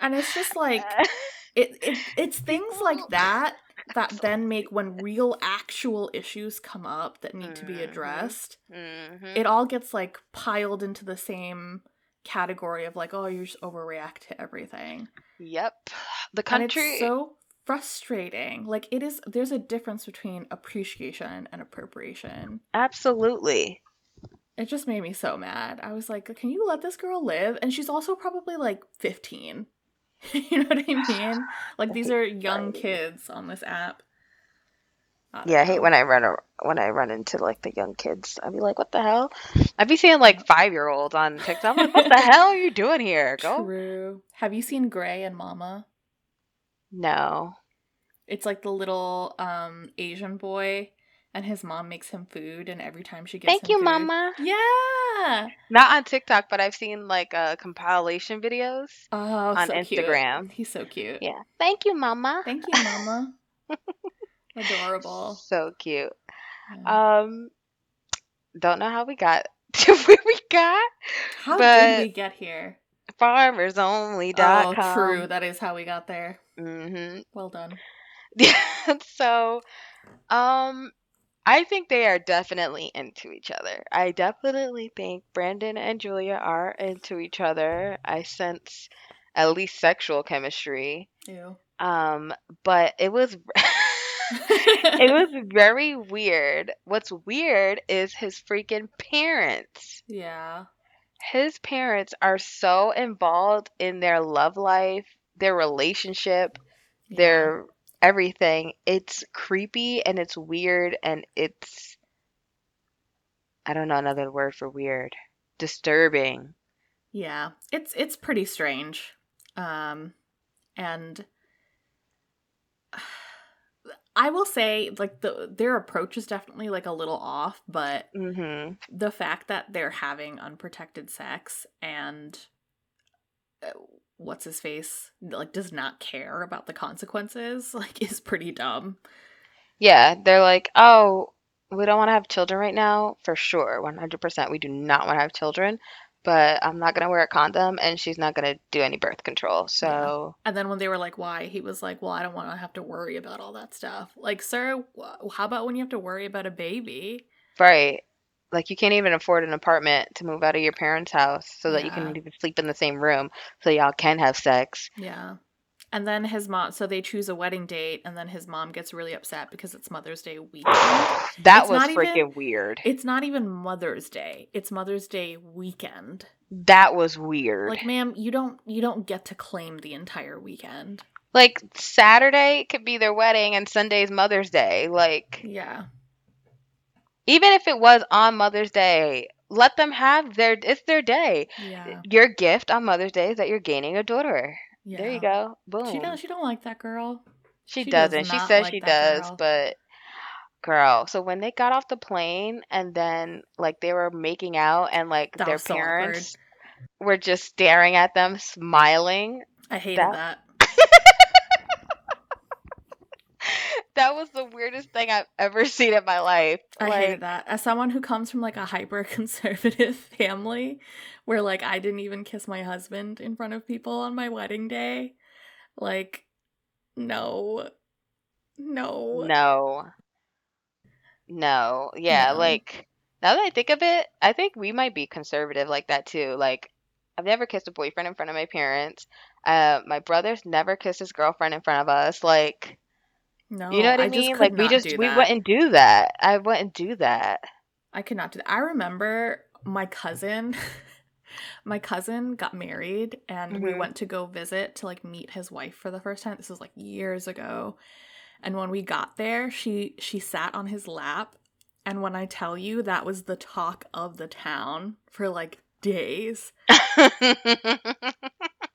And it's just, like, it's things like that that then make when real actual issues come up that need to be addressed, it all gets, like, piled into the same category of, like, oh, you just overreact to everything. Yep. The country... And it's so frustrating. Like, it is... There's a difference between appreciation and appropriation. Absolutely. It just made me so mad. I was like, can you let this girl live? And she's also probably, like, 15. You know what I mean? Like, these are young kids on this app. Yeah, I hate when I run into, like, the young kids. I'd be like, what the hell? I'd be seeing, like, 5-year-olds on TikTok. I'm like, what the hell are you doing here? Go. True. Have you seen Grey and Mama? No. It's, like, the little Asian boy, and his mom makes him food, and every time she gets him food. Thank you, Mama. Yeah. Not on TikTok, but I've seen, like, compilation videos on Instagram. Cute. He's so cute. Yeah. Thank you, Mama. Thank you, Mama. Adorable. So cute. Yeah. Don't know how we got to where we got. How did we get here? FarmersOnly.com. Oh, true. That is how we got there. Mm-hmm. Well done. So, I think they are definitely into each other. I definitely think Brandon and Julia are into each other. I sense at least sexual chemistry. Ew. But it was... It was very weird. What's weird is his freaking parents. Yeah. His parents are so involved in their love life, their relationship, their everything. It's creepy and it's weird and it's, I don't know another word for weird. Disturbing. Yeah. It's pretty strange. And I will say, like, their approach is definitely, like, a little off, but the fact that they're having unprotected sex and what's-his-face, like, does not care about the consequences, like, is pretty dumb. Yeah, they're like, oh, we don't want to have children right now, for sure, 100%. We do not want to have children, but I'm not going to wear a condom, and she's not going to do any birth control, so... Yeah. And then when they were like, why? He was like, well, I don't want to have to worry about all that stuff. Like, sir, how about when you have to worry about a baby? Right. Like, you can't even afford an apartment to move out of your parents' house so that you can even sleep in the same room so y'all can have sex. Yeah. And then his mom... So they choose a wedding date, and then his mom gets really upset because it's Mother's Day weekend. That was freaking weird. It's not even Mother's Day. It's Mother's Day weekend. That was weird. Like, ma'am, you don't get to claim the entire weekend. Like, Saturday could be their wedding, and Sunday's Mother's Day. Like... Yeah. Even if it was on Mother's Day... Let them have it's their day. Yeah. Your gift on Mother's Day is that you're gaining a daughter. Yeah. There you go. Boom. She don't like that girl. She doesn't. She says she does, but girl. So when they got off the plane and then like they were making out and like their parents were just staring at them, smiling. I hated that. That was the weirdest thing I've ever seen in my life. I hate that. As someone who comes from, like, a hyper-conservative family where, like, I didn't even kiss my husband in front of people on my wedding day, like, no. Yeah, like, now that I think of it, I think we might be conservative like that, too. Like, I've never kissed a boyfriend in front of my parents. My brother's never kissed his girlfriend in front of us. Like... No, you know what I mean? Like, we wouldn't do that. I wouldn't do that. I could not do that. I remember my cousin, got married and we went to go visit to, like, meet his wife for the first time. This was, like, years ago. And when we got there, she sat on his lap. And when I tell you, that was the talk of the town for, like, days.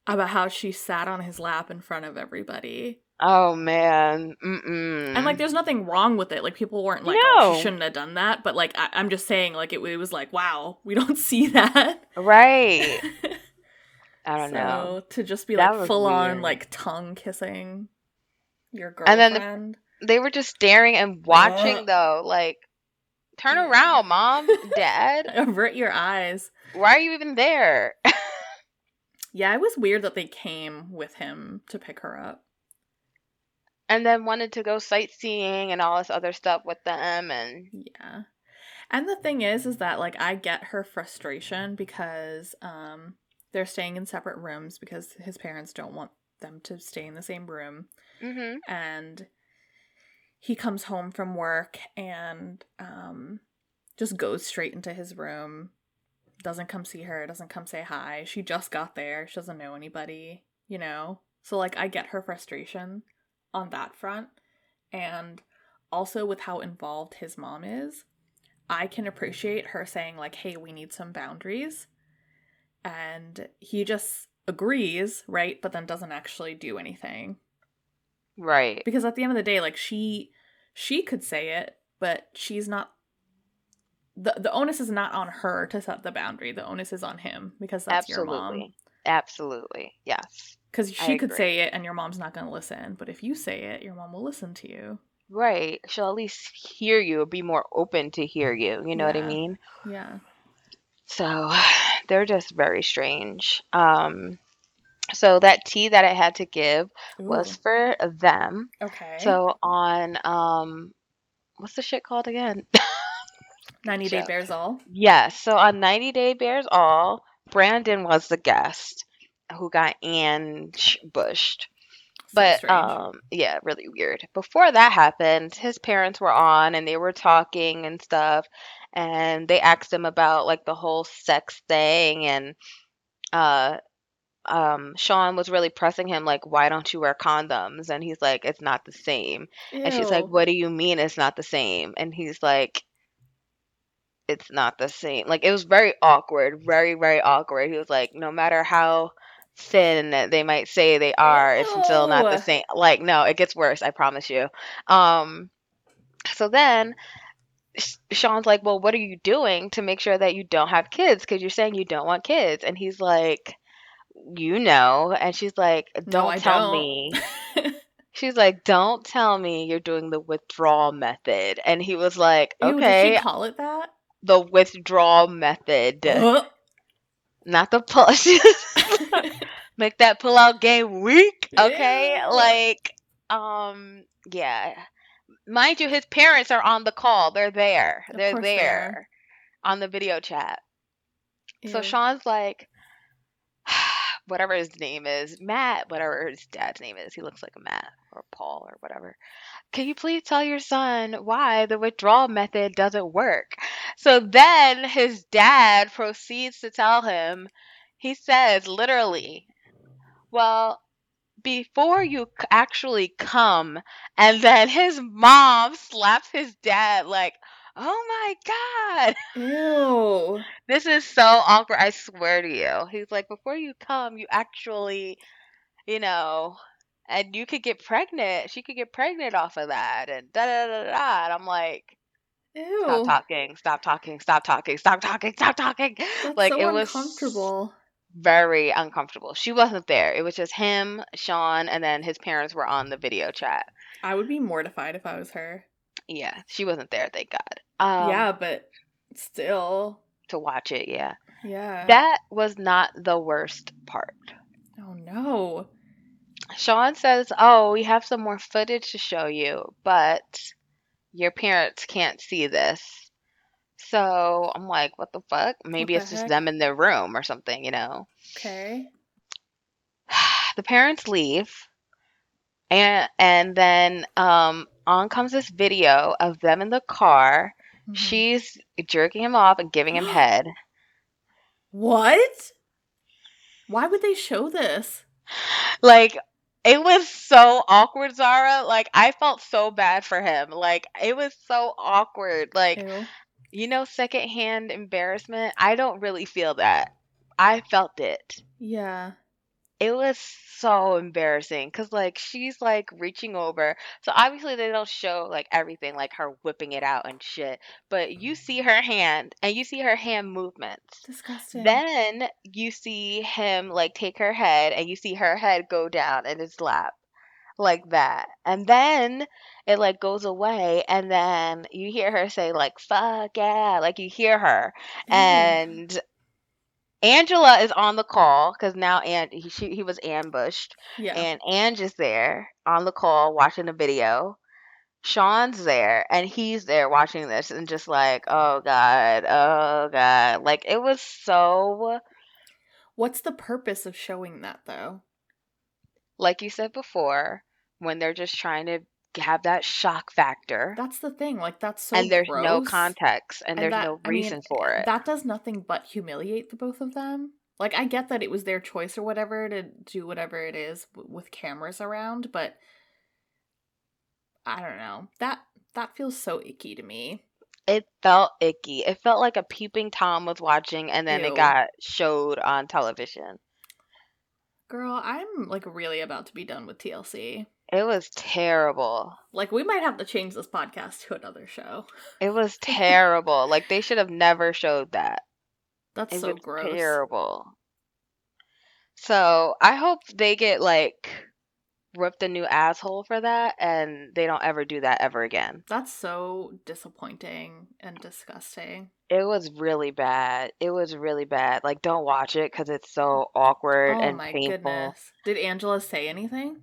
About how she sat on his lap in front of everybody. Oh, man. Mm-mm. And, like, there's nothing wrong with it. Like, people weren't like, oh, she shouldn't have done that. But, like, I'm just saying, like, it was like, wow, we don't see that. Right. I don't know. To just be like full on like tongue kissing your girlfriend. And then they were just staring and watching though. Like, turn around, mom, dad. Avert your eyes. Why are you even there? Yeah, it was weird that they came with him to pick her up. And then wanted to go sightseeing and all this other stuff with them. And yeah. And the thing is that, like, I get her frustration because they're staying in separate rooms because his parents don't want them to stay in the same room. Mm-hmm. And he comes home from work and just goes straight into his room. Doesn't come see her. Doesn't come say hi. She just got there. She doesn't know anybody, you know? So, like, I get her frustration on that front, and also with how involved his mom is, I can appreciate her saying, like, hey, we need some boundaries, and he just agrees, right, but then doesn't actually do anything. Right. Because at the end of the day, like, she could say it, but she's not, the onus is not on her to set the boundary, the onus is on him, because that's your mom. Absolutely, yes. Because she could say it and your mom's not going to listen. But if you say it, your mom will listen to you. Right. She'll at least hear you, be more open to hear you. You know what I mean? Yeah. So they're just very strange. So that tea that I had to give was for them. Okay. So on, what's the shit called again? 90 Day Bears All? Yeah. So on 90 Day Bears All, Brandon was the guest who got Ange bushed. But so yeah, really weird. Before that happened, his parents were on and they were talking and stuff, and they asked him about like the whole sex thing, and Sean was really pressing him, like, why don't you wear condoms? And he's like, it's not the same. Ew. And she's like, what do you mean it's not the same? And he's like, it's not the same. Like, it was very awkward, very, very awkward. He was like, no matter how thin they might say they are, it's still not the same. Like, no, it gets worse, I promise you. So then Sean's like, well, what are you doing to make sure that you don't have kids? Because you're saying you don't want kids. And he's like, you know. And she's like, don't tell me. She's like, don't tell me you're doing the withdrawal method. And he was like, okay. Ew, did she call it that? The withdrawal method. Not the push. Make that pull out game weak. Okay. Yeah. Like, yeah. Mind you, his parents are on the call. They're there. They're there on the video chat. Yeah. So Sean's like, whatever his name is, Matt, whatever his dad's name is, he looks like Matt or Paul or whatever. Can you please tell your son why the withdrawal method doesn't work? So then his dad proceeds to tell him, he says literally, well, before you actually come, and then his mom slaps his dad like, oh my God. Ew. This is so awkward. I swear to you. He's like, before you come, you actually, you know, and you could get pregnant. She could get pregnant off of that. And da da da da. And I'm like, ew. Stop talking. Stop talking. Stop talking. Stop talking. Stop talking. That's like, so it was uncomfortable. Very uncomfortable. She wasn't there. It was just him, Sean, and then his parents were on the video chat. I would be mortified if I was her. Yeah, she wasn't there, thank God. Yeah, but still. To watch it, yeah. Yeah. That was not the worst part. Oh, no. Sean says, oh, we have some more footage to show you, but your parents can't see this. So I'm like, what the fuck? Maybe it's just them in their room or something, you know? Okay. The parents leave. And then on comes this video of them in the car. Mm-hmm. She's jerking him off and giving him head. What? Why would they show this? Like, it was so awkward, Zara. Like, I felt so bad for him. Like, it was so awkward. Like, you know, secondhand embarrassment? I don't really feel that. I felt it. Yeah. It was so embarrassing because, like, she's, like, reaching over. So, obviously, they don't show, like, everything, like, her whipping it out and shit. But you see her hand, and you see her hand movements. Disgusting. Then you see him, like, take her head, and you see her head go down in his lap. Like that. And then it, like, goes away, and then you hear her say, like, fuck yeah. Like, you hear her. Mm-hmm. And Angela is on the call because now he was ambushed. Yeah. And Ange is there on the call watching the video. Sean's there, and he's there watching this and just like, oh God, oh God. Like, it was so... What's the purpose of showing that, though? Like you said before, when they're just trying to have that shock factor. That's the thing. Like, that's so and there's gross. No context and there's that, no reason for it. That does nothing but humiliate the both of them. Like, I get that it was their choice or whatever to do whatever it is with cameras around, but I don't know. That feels so icky to me. It felt icky. It felt like a peeping Tom was watching, and then Ew. It got showed on television. Girl, I'm, like, really about to be done with TLC. It was terrible. Like, we might have to change this podcast to another show. It was terrible. Like, they should have never showed that. That's it so was gross. Terrible. So, I hope they get, like, ripped a new asshole for that, and they don't ever do that ever again. That's so disappointing and disgusting. It was really bad. It was really bad. Like, don't watch it because it's so awkward and painful. Oh, my goodness. Did Angela say anything?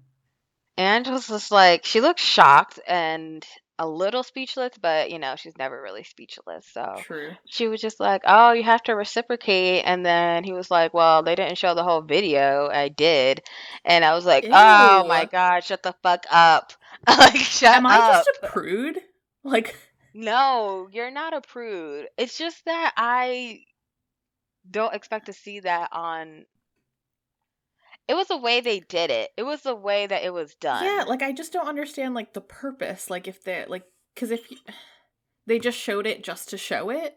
Angela's just like, she looked shocked and a little speechless, but, you know, she's never really speechless. So True. She was just like, oh, you have to reciprocate. And then he was like, well, they didn't show the whole video. I did. And I was like, Ew. Oh, my God, shut the fuck up. Like, shut Am up. Am I just a prude? Like... No, you're not a prude. It's just that I don't expect to see that on... It was the way they did it. It was the way that it was done. Yeah, like, I just don't understand, like, the purpose. Like, if they're, like... Because if they just showed it just to show it?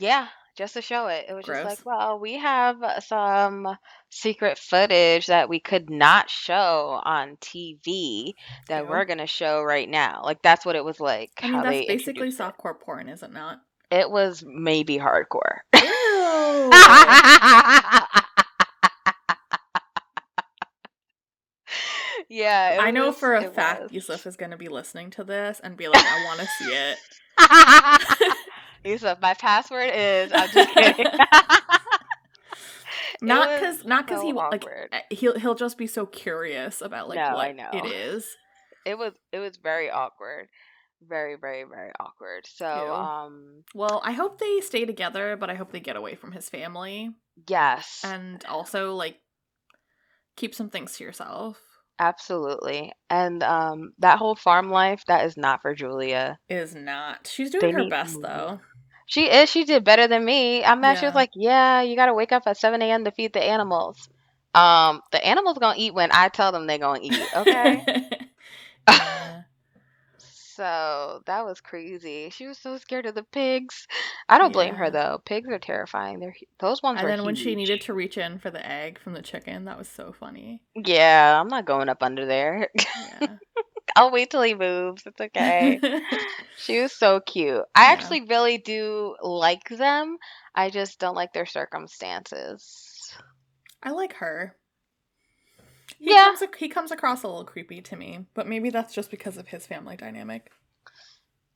Yeah, just to show it. It was Gross. Just like, well, we have some secret footage that we could not show on TV that we're going to show right now. Like, that's what it was like. I mean, how that's basically softcore porn, is it not? It was maybe hardcore. Ew! Yeah. I know for a fact Yusuf is going to be listening to this and be like, I want to see it. Yusuf, my password is... I'm just kidding. Not because so he like awkward. he'll just be so curious about like what it is. It was very awkward, very very very awkward. So Ew. Well, I hope they stay together, but I hope they get away from his family. Yes, and also like keep some things to yourself. Absolutely. And that whole farm life, that is not for Julia. It is not. She's doing her best though. She is. She did better than me. I'm actually like, yeah, you got to wake up at 7 a.m. to feed the animals. The animals going to eat when I tell them they're going to eat. Okay. So that was crazy. She was so scared of the pigs. I don't blame her though. Pigs are terrifying. Those ones are huge. And then when she needed to reach in for the egg from the chicken, that was so funny. Yeah, I'm not going up under there. Yeah. I'll wait till he moves. It's okay. She was so cute. I actually really do like them. I just don't like their circumstances. I like her. He comes across a little creepy to me, but maybe that's just because of his family dynamic.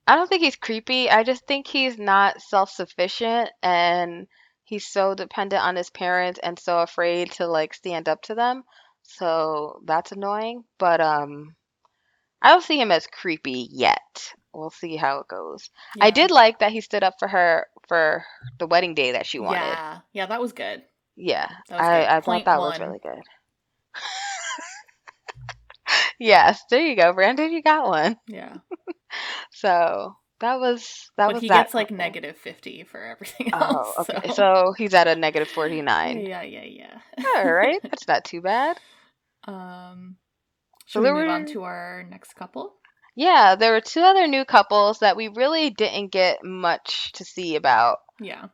I don't think he's creepy. I just think he's not self-sufficient, and he's so dependent on his parents and so afraid to, like, stand up to them. So that's annoying, but I don't see him as creepy yet. We'll see how it goes. Yeah. I did like that he stood up for her for the wedding day that she wanted. Yeah, that was good. Yeah, that was good. I thought that was really good. Yes, there you go, Brandon. You got one. Yeah. So that was. But he gets like negative 50 for everything else. Oh, okay. So he's at a negative 49. Yeah. All right, that's not too bad. Should we move on to our next couple? Yeah, there were two other new couples that we really didn't get much to see about. Yeah.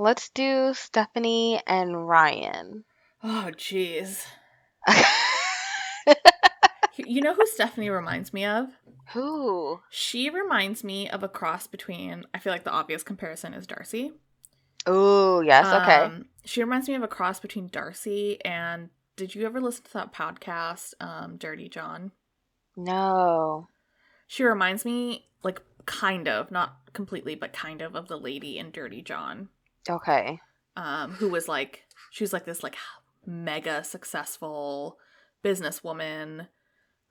Let's do Stephanie and Ryan. Oh, jeez. You know who Stephanie reminds me of? Who? She reminds me of a cross between, I feel like the obvious comparison is Darcy. Oh, yes. Okay. She reminds me of a cross between Darcy and, did you ever listen to that podcast, Dirty John? No. She reminds me, like, kind of, not completely, but kind of the lady in Dirty John. Okay. Who was, like, she was, like, this, like, mega successful businesswoman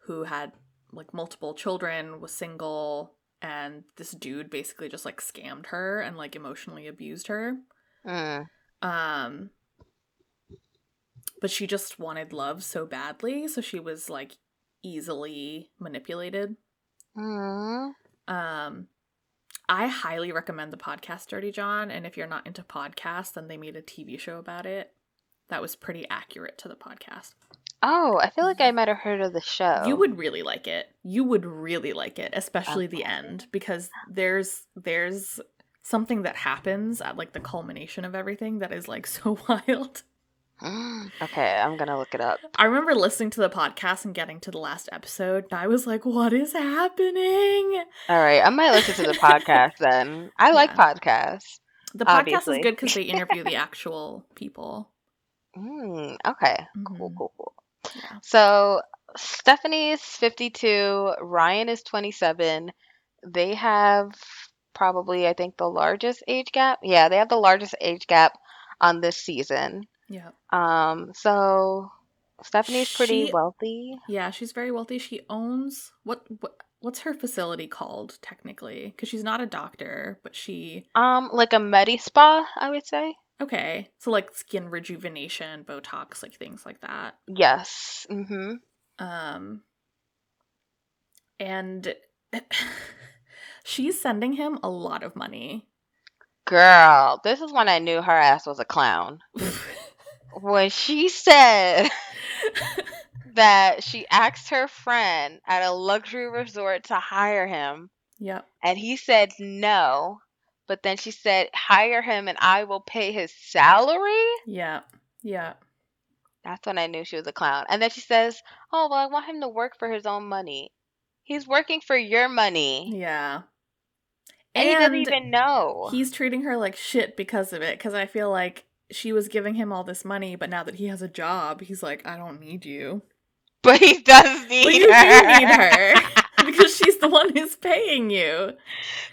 who had, like, multiple children, was single, and this dude basically just, like, scammed her and, like, emotionally abused her. But she just wanted love so badly, so she was, like, easily manipulated. I highly recommend the podcast Dirty John, and if you're not into podcasts, then they made a TV show about it that was pretty accurate to the podcast. Oh, I feel like I might have heard of the show. You would really like it. You would really like it, especially the end, because there's something that happens at, like, the culmination of everything that is, like, so wild. Okay, I'm gonna look it up. I remember listening to the podcast and getting to the last episode, and I was like, what is happening? All right, I might listen to the podcast then. I like podcasts. The podcast obviously is good because they interview the actual people. Okay, cool. Yeah. So Stephanie's 52, Ryan is 27. They have probably, I think, the largest age gap. Yeah, they have the largest age gap on this season. Yeah. So Stephanie's pretty wealthy. Yeah, she's very wealthy. She owns what's her facility called technically? Because she's not a doctor, but she like a med spa, I would say. Okay, so like skin rejuvenation, Botox, like things like that. Yes. And she's sending him a lot of money. Girl, this is when I knew her ass was a clown. When she said that she asked her friend at a luxury resort to hire him. Yep. And he said no. But then she said, hire him and I will pay his salary? Yeah. Yeah. That's when I knew she was a clown. And then she says, oh, well, I want him to work for his own money. He's working for your money. Yeah. And he doesn't even know. He's treating her like shit because of it. Because I feel like she was giving him all this money, but now that he has a job, he's like, I don't need you. But he does need her. But you do need her. Because she's the one who's paying you.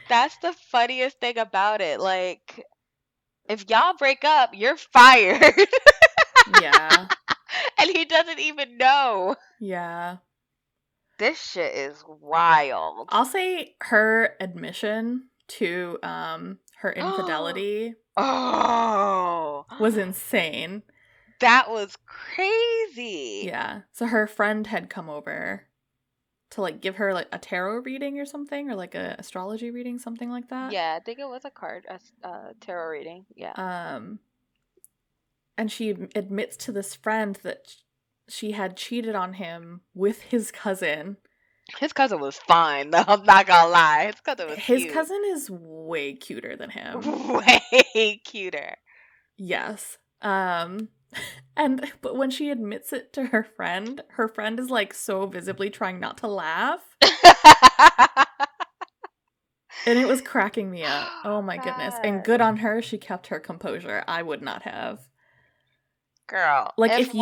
That's the funniest thing about it. Like, if y'all break up, you're fired. Yeah. And he doesn't even know. Yeah. This shit is wild. I'll say her admission to her infidelity was insane. That was crazy. Yeah. So her friend had come over to, like, give her, like, a tarot reading or something, or, like, a astrology reading, something like that. Yeah, I think it was a tarot reading. Yeah. And she admits to this friend that she had cheated on him with his cousin. His cousin was fine, though. I'm not gonna lie. His cousin was cute. His cousin is way cuter than him. Way cuter. Yes. But when she admits it to her friend is, like, so visibly trying not to laugh. And it was cracking me up. Oh my goodness. And good on her. She kept her composure. I would not have. Girl, like, if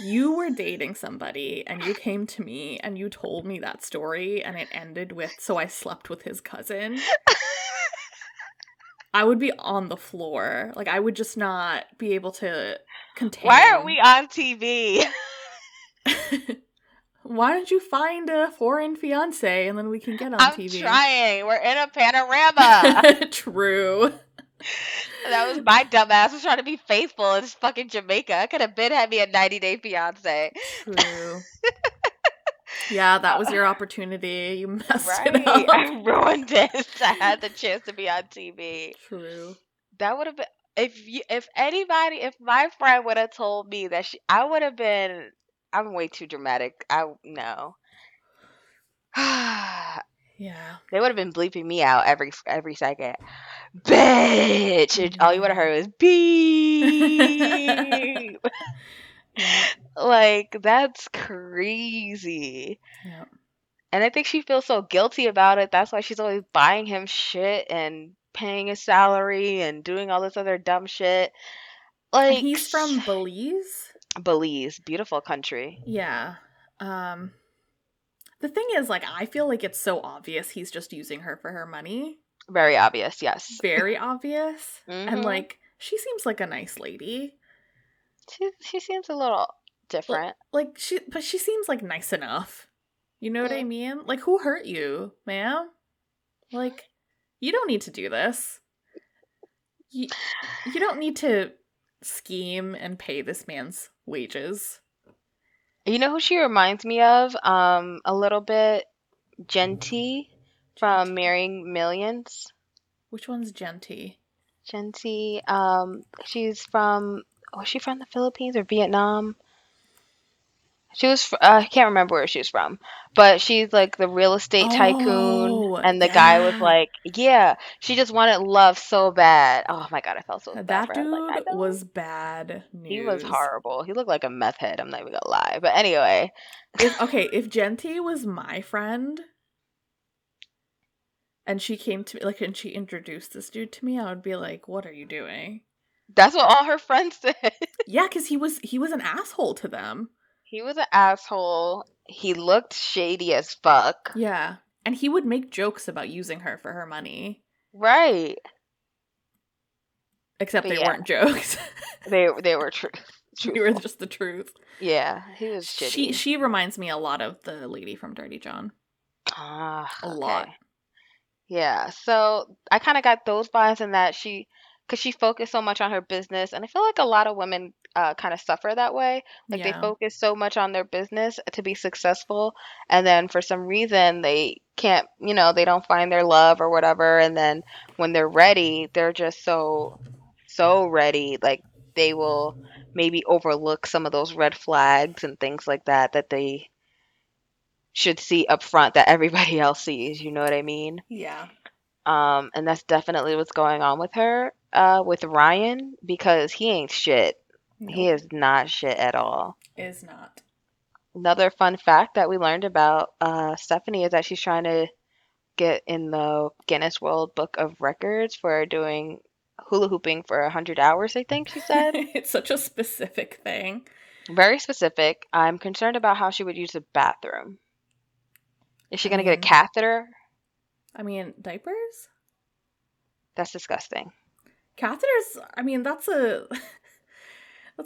you were dating somebody and you came to me and you told me that story and it ended with, so I slept with his cousin, I would be on the floor. Like, I would just not be able to contain. Why aren't we on TV? Why don't you find a foreign fiancé and then we can get on TV? I'm trying. We're in a panorama. True. That was my dumbass. I was trying to be faithful in fucking Jamaica. I could have been had me a 90 Day Fiancé. True. Yeah, that was your opportunity. You messed it up. I ruined it. I had the chance to be on TV. True. That would have been if my friend would have told me that I would have been. I'm way too dramatic. No. Yeah. They would have been bleeping me out every second. bitch. And all you would have heard was beep. Like, that's crazy. Yeah. And I think she feels so guilty about it. That's why she's always buying him shit and paying his salary and doing all this other dumb shit. Like, and he's from Belize. Belize, beautiful country. Yeah. The thing is, like, I feel like it's so obvious he's just using her for her money. Very obvious, yes. Very obvious. Mm-hmm. And, like, she seems like a nice lady. She seems a little different. Like she seems, like, nice enough. You know what I mean? Like, who hurt you, ma'am? Like, you don't need to do this. You don't need to scheme and pay this man's wages. You know who she reminds me of? A little bit, Genty from Marrying Millions. Which one's Genty? Genty, she's from, was she from the Philippines or Vietnam? She was, I can't remember where she was from, but she's like the real estate tycoon, and the guy was like, yeah, she just wanted love so bad. Oh my God, I felt so bad. That dude was bad news. He was horrible. He looked like a meth head, I'm not even gonna lie. But anyway. If Genty was my friend and she came to me, like, and she introduced this dude to me, I would be like, what are you doing? That's what all her friends did. Yeah, because he was an asshole to them. He was an asshole. He looked shady as fuck. Yeah. And he would make jokes about using her for her money. Right. Except but they weren't jokes. They were truthful. They were just the truth. Yeah. He was shitty. She reminds me a lot of the lady from Dirty John. A lot. Yeah. So I kind of got those vibes in that because she focused so much on her business. And I feel like a lot of women kind of suffer that way. Like, they focus so much on their business to be successful. And then for some reason, they can't, they don't find their love or whatever. And then when they're ready, they're just so ready. Like, they will maybe overlook some of those red flags and things like that they should see up front that everybody else sees. You know what I mean? Yeah. And that's definitely what's going on with her. With Ryan, because he ain't shit. Nope. He is not shit at all. Is not. Another fun fact that we learned about Stephanie is that she's trying to get in the Guinness World Book of Records for doing hula hooping for 100 hours, I think she said. It's such a specific thing. Very specific. I'm concerned about how she would use the bathroom. Is she going to get a catheter? I mean, diapers? That's disgusting. Catheters, I mean, that's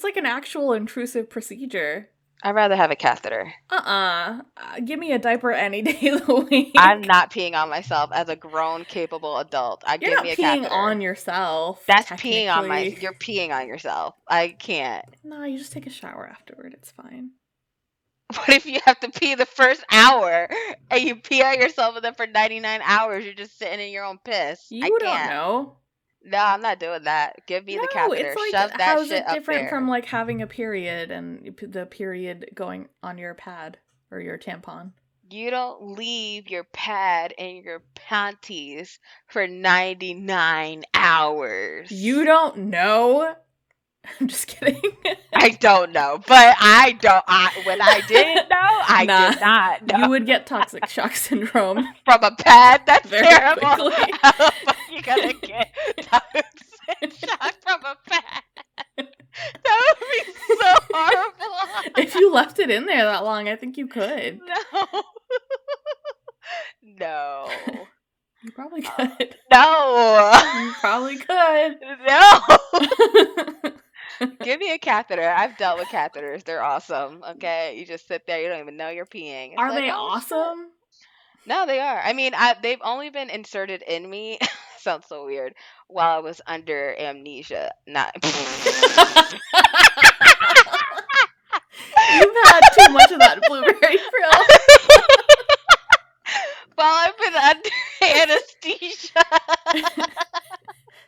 like an actual intrusive procedure. I'd rather have a catheter. Give me a diaper any day of the week. I'm not peeing on myself as a grown, capable adult. You're not peeing on yourself. That's peeing on myself. You're peeing on yourself. I can't. No, you just take a shower afterward. It's fine. What if you have to pee the first hour and you pee on yourself and then for 99 hours you're just sitting in your own piss? I don't know. No, I'm not doing that. Give me the catheter. It's like, shove that shit up there. How is it different from, like, having a period and the period going on your pad or your tampon? You don't leave your pad and your panties for 99 hours. You don't know? I'm just kidding. I don't know, but when I didn't know, did not know. You would get toxic shock syndrome from a pad. That's very terrible. You're gonna get toxic shock from a pad. That would be so horrible. If you left it in there that long, I think you could. No. You probably could. No. You probably could. No. Give me a catheter. I've dealt with catheters. They're awesome. Okay, you just sit there. You don't even know you're peeing. Are they awesome? No, they are. I mean, they've only been inserted in me. Sounds so weird. While I was under amnesia, not. You've had too much of that blueberry frill. While I've been under anesthesia.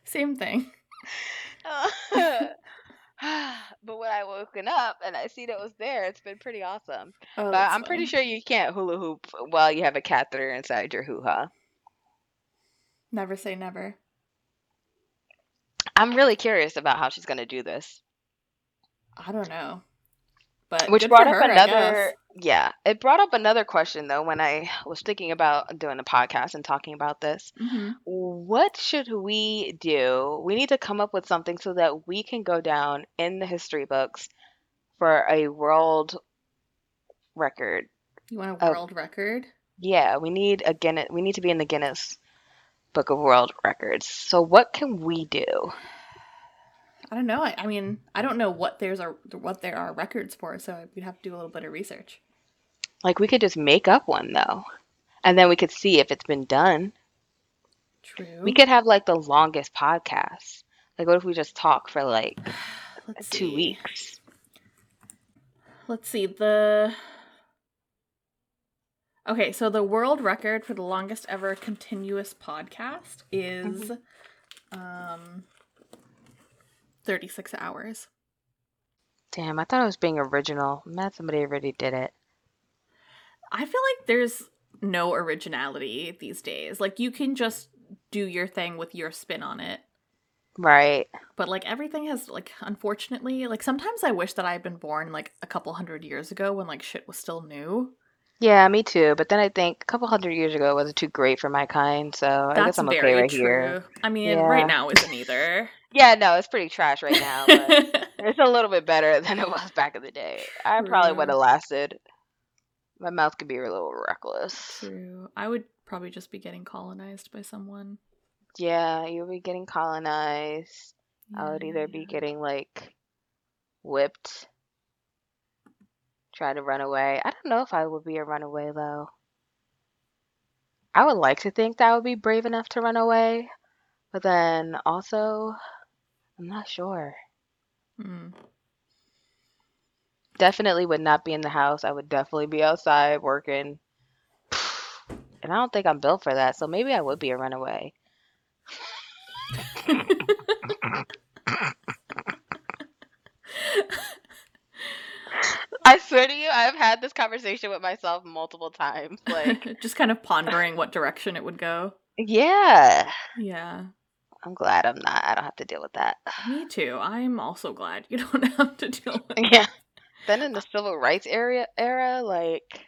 Same thing. But when I woken up and I see that it was there, it's been pretty awesome. Oh, but I'm pretty sure you can't hula hoop while you have a catheter inside your hoo-ha. Never say never. I'm really curious about how she's going to do this. I don't know. But which brought up another, yeah, it brought up another question though when I was thinking about doing a podcast and talking about this. Mm-hmm. What should we do? We need to come up with something so that we can go down in the history books for a world record. You want a world record? Yeah, we need to be in the Guinness Book of World Records. So what can we do? I don't know. I mean, I don't know what there are records for, so we'd have to do a little bit of research. Like, we could just make up one, though. And then we could see if it's been done. True. We could have, like, the longest podcast. Like, what if we just talk for, like, 2 weeks? Let's see. Okay, so the world record for the longest ever continuous podcast is 36 hours. Damn, I thought I was being original. I'm mad somebody already did it. I feel like there's no originality these days. Like, you can just do your thing with your spin on it. Right. But, like, everything has, like, unfortunately, like, sometimes I wish that I had been born, like, a couple hundred years ago when, like, shit was still new. Yeah, me too. But then I think a couple hundred years ago wasn't too great for my kind, so I guess I'm okay right here. I mean, Right now isn't either. Yeah, no, it's pretty trash right now, but it's a little bit better than it was back in the day. I probably would have lasted. My mouth could be a little reckless. True. I would probably just be getting colonized by someone. Yeah, you would be getting colonized. I would either be getting, like, whipped. Try to run away. I don't know if I would be a runaway, though. I would like to think that I would be brave enough to run away, but then also, I'm not sure. Mm. Definitely would not be in the house. I would definitely be outside working. And I don't think I'm built for that, so maybe I would be a runaway. I swear to you, I've had this conversation with myself multiple times. Like, just kind of pondering what direction it would go. Yeah. Yeah. I'm glad I'm not. I don't have to deal with that. Me too. I'm also glad you don't have to deal with it. Yeah. Then in the civil rights era, like,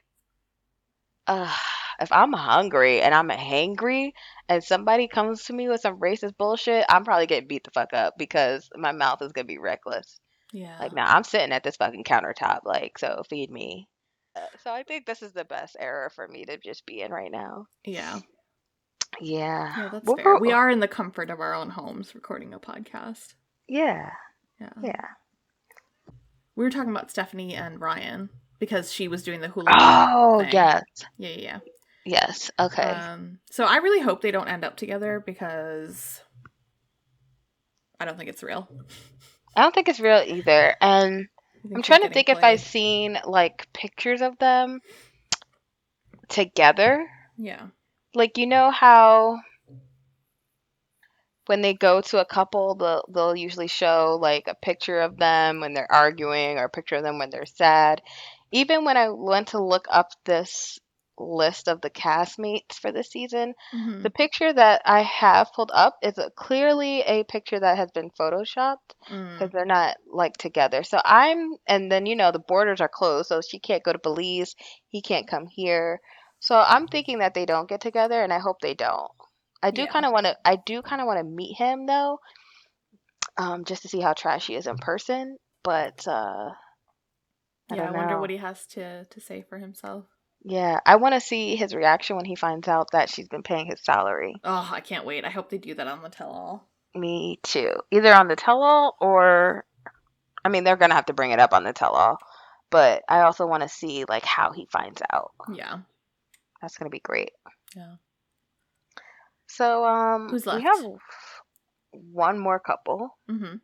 if I'm hungry and I'm hangry and somebody comes to me with some racist bullshit, I'm probably getting beat the fuck up because my mouth is going to be reckless. Yeah. Like, now I'm sitting at this fucking countertop, like, so feed me. So I think this is the best era for me to just be in right now. Yeah. Yeah. No, that's fair. We are in the comfort of our own homes recording a podcast. Yeah. Yeah. Yeah. We were talking about Stephanie and Ryan because she was doing the hula thing. Yes. Yeah, yeah, yeah. Yes. Okay. So I really hope they don't end up together because I don't think it's real. I don't think it's real either. And I'm trying to think if I've seen, like, pictures of them together. Yeah. Like, you know how when they go to a couple, they'll usually show, like, a picture of them when they're arguing or a picture of them when they're sad. Even when I went to look up this list of the castmates for this season, mm-hmm. the picture that I have pulled up is clearly a picture that has been photoshopped because they're not, like, together. So and then, you know, the borders are closed, so she can't go to Belize, he can't come here. So I'm thinking that they don't get together, and I hope they don't. I do kind of want to meet him though, just to see how trash he is in person. But I wonder what he has to say for himself. Yeah, I want to see his reaction when he finds out that she's been paying his salary. Oh, I can't wait. I hope they do that on the tell-all. Me too. Either on the tell-all or... I mean, they're going to have to bring it up on the tell-all. But I also want to see, like, how he finds out. Yeah. That's going to be great. Yeah. So, who's left? We have one more couple. Mm-hmm.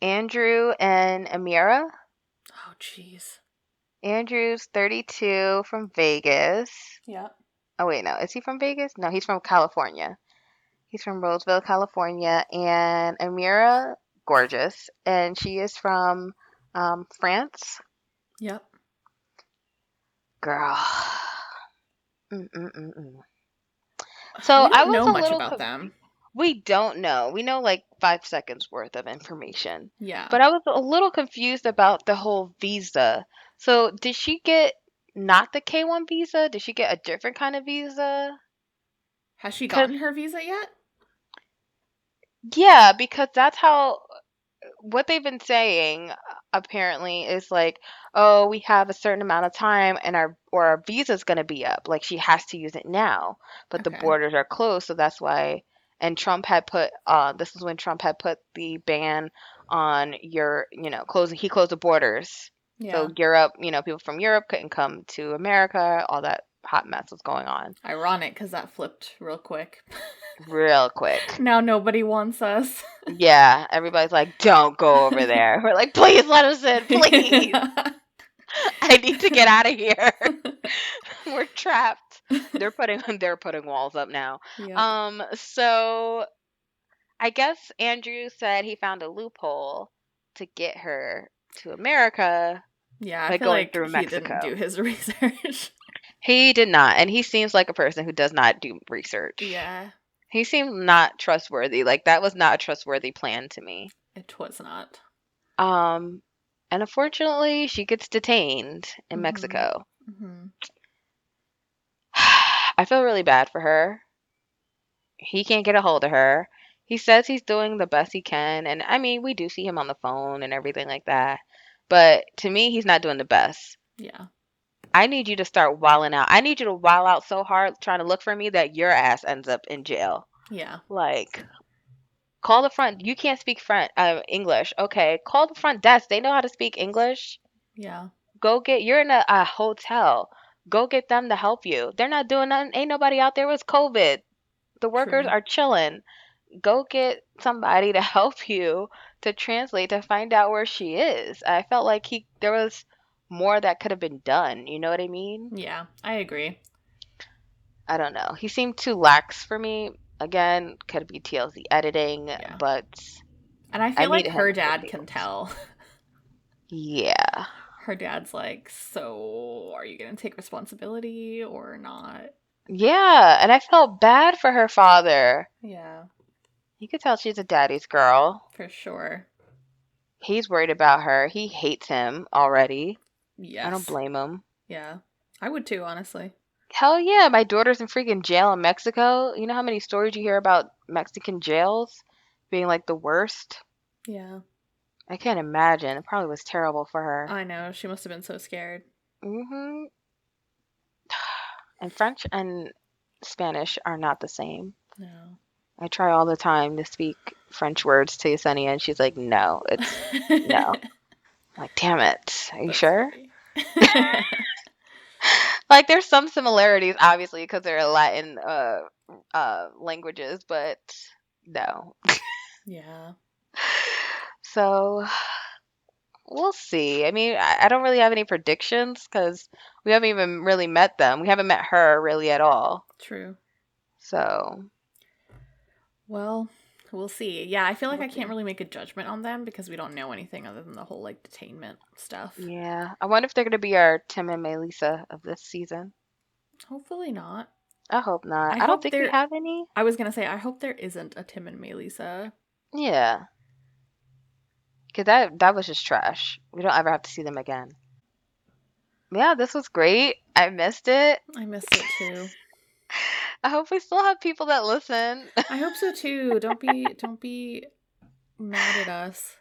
Andrew and Amira. Oh, jeez. Andrew's 32 from Vegas. Yeah. Oh, wait, no. Is he from Vegas? No, he's from California. He's from Roseville, California. And Amira, gorgeous. And she is from France. Yep. Girl. So I was a little... I don't know much about them. We don't know. We know like 5 seconds worth of information. Yeah. But I was a little confused about the whole visa. So did she get not the K-1 visa? Did she get a different kind of visa? Has she gotten her visa yet? Yeah, because that's how what they've been saying apparently is like, oh, we have a certain amount of time and our visa's going to be up. Like she has to use it now, but the borders are closed, so that's why. And Trump had put, this is when Trump had put the ban on he closed the borders. Yeah. So Europe, people from Europe couldn't come to America. All that hot mess was going on. Ironic, because that flipped real quick. Now nobody wants us. Yeah. Everybody's like, don't go over there. We're like, please let us in, please. I need to get out of here. We're trapped. They're putting walls up now. Yep. So I guess Andrew said he found a loophole to get her to America. Yeah, I feel like through Mexico. He didn't do his research. He did not, and he seems like a person who does not do research. Yeah, he seemed not trustworthy. Like that was not a trustworthy plan to me. It was not. And unfortunately, she gets detained in Mexico. Mm-hmm. I feel really bad for her. He can't get a hold of her. He says he's doing the best he can. And I mean, we do see him on the phone and everything like that. But to me, he's not doing the best. Yeah. I need you to start wilding out. I need you to wild out so hard trying to look for me that your ass ends up in jail. Yeah. Like, call the front. You can't speak English. Okay. Call the front desk. They know how to speak English. Yeah. You're in a hotel. Go get them to help you. They're not doing nothing. Ain't nobody out there with COVID. The workers are chilling. Go get somebody to help you to translate to find out where she is. I felt like there was more that could have been done. You know what I mean? Yeah, I agree. I don't know. He seemed too lax for me. Again, could be TLC editing, yeah. But and I feel like her dad can tell. Yeah. Her dad's like, so are you going to take responsibility or not? Yeah, and I felt bad for her father. Yeah. You could tell she's a daddy's girl. For sure. He's worried about her. He hates him already. Yes. I don't blame him. Yeah. I would too, honestly. Hell yeah, my daughter's in freaking jail in Mexico. You know how many stories you hear about Mexican jails being like the worst? Yeah. I can't imagine. It probably was terrible for her. I know. She must have been so scared. Mm-hmm. And French and Spanish are not the same. No. I try all the time to speak French words to Yesenia, and she's like, no. It's no. I'm like, damn it. Are you sure? Like, there's some similarities, obviously, because they're Latin languages, but no. Yeah. So, we'll see. I mean, I don't really have any predictions because we haven't even really met them. We haven't met her really at all. True. So. Well, we'll see. Yeah, I feel like I can't really make a judgment on them because we don't know anything other than the whole, like, detainment stuff. Yeah. I wonder if they're going to be our Tim and Melyza of this season. Hopefully not. I hope not. I don't think we have any. I was going to say, I hope there isn't a Tim and Melyza. Yeah. Because that was just trash. We don't ever have to see them again. Yeah, this was great. I missed it. I missed it, too. I hope we still have people that listen. I hope so, too. Don't be mad at us.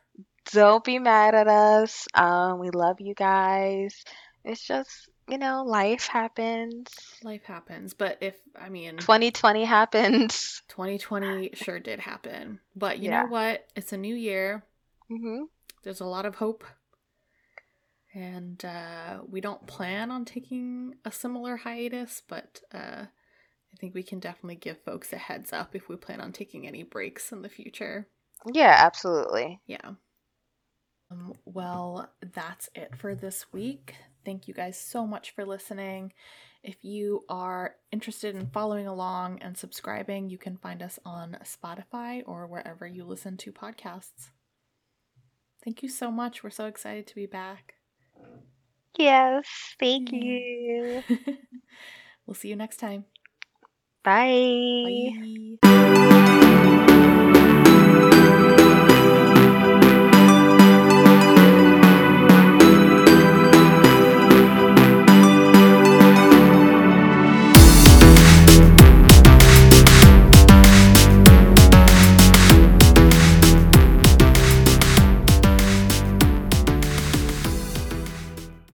Don't be mad at us. We love you guys. It's just, life happens. Life happens. But 2020 happens. 2020 sure did happen. But you know what? It's a new year. Mm-hmm. There's a lot of hope, and we don't plan on taking a similar hiatus, but I think we can definitely give folks a heads up if we plan on taking any breaks in the future. Yeah, absolutely. Yeah. Well, that's it for this week. Thank you guys so much for listening. If you are interested in following along and subscribing, you can find us on Spotify or wherever you listen to podcasts. Thank you so much. We're so excited to be back. Yes, thank you. We'll see you next time. Bye! Bye.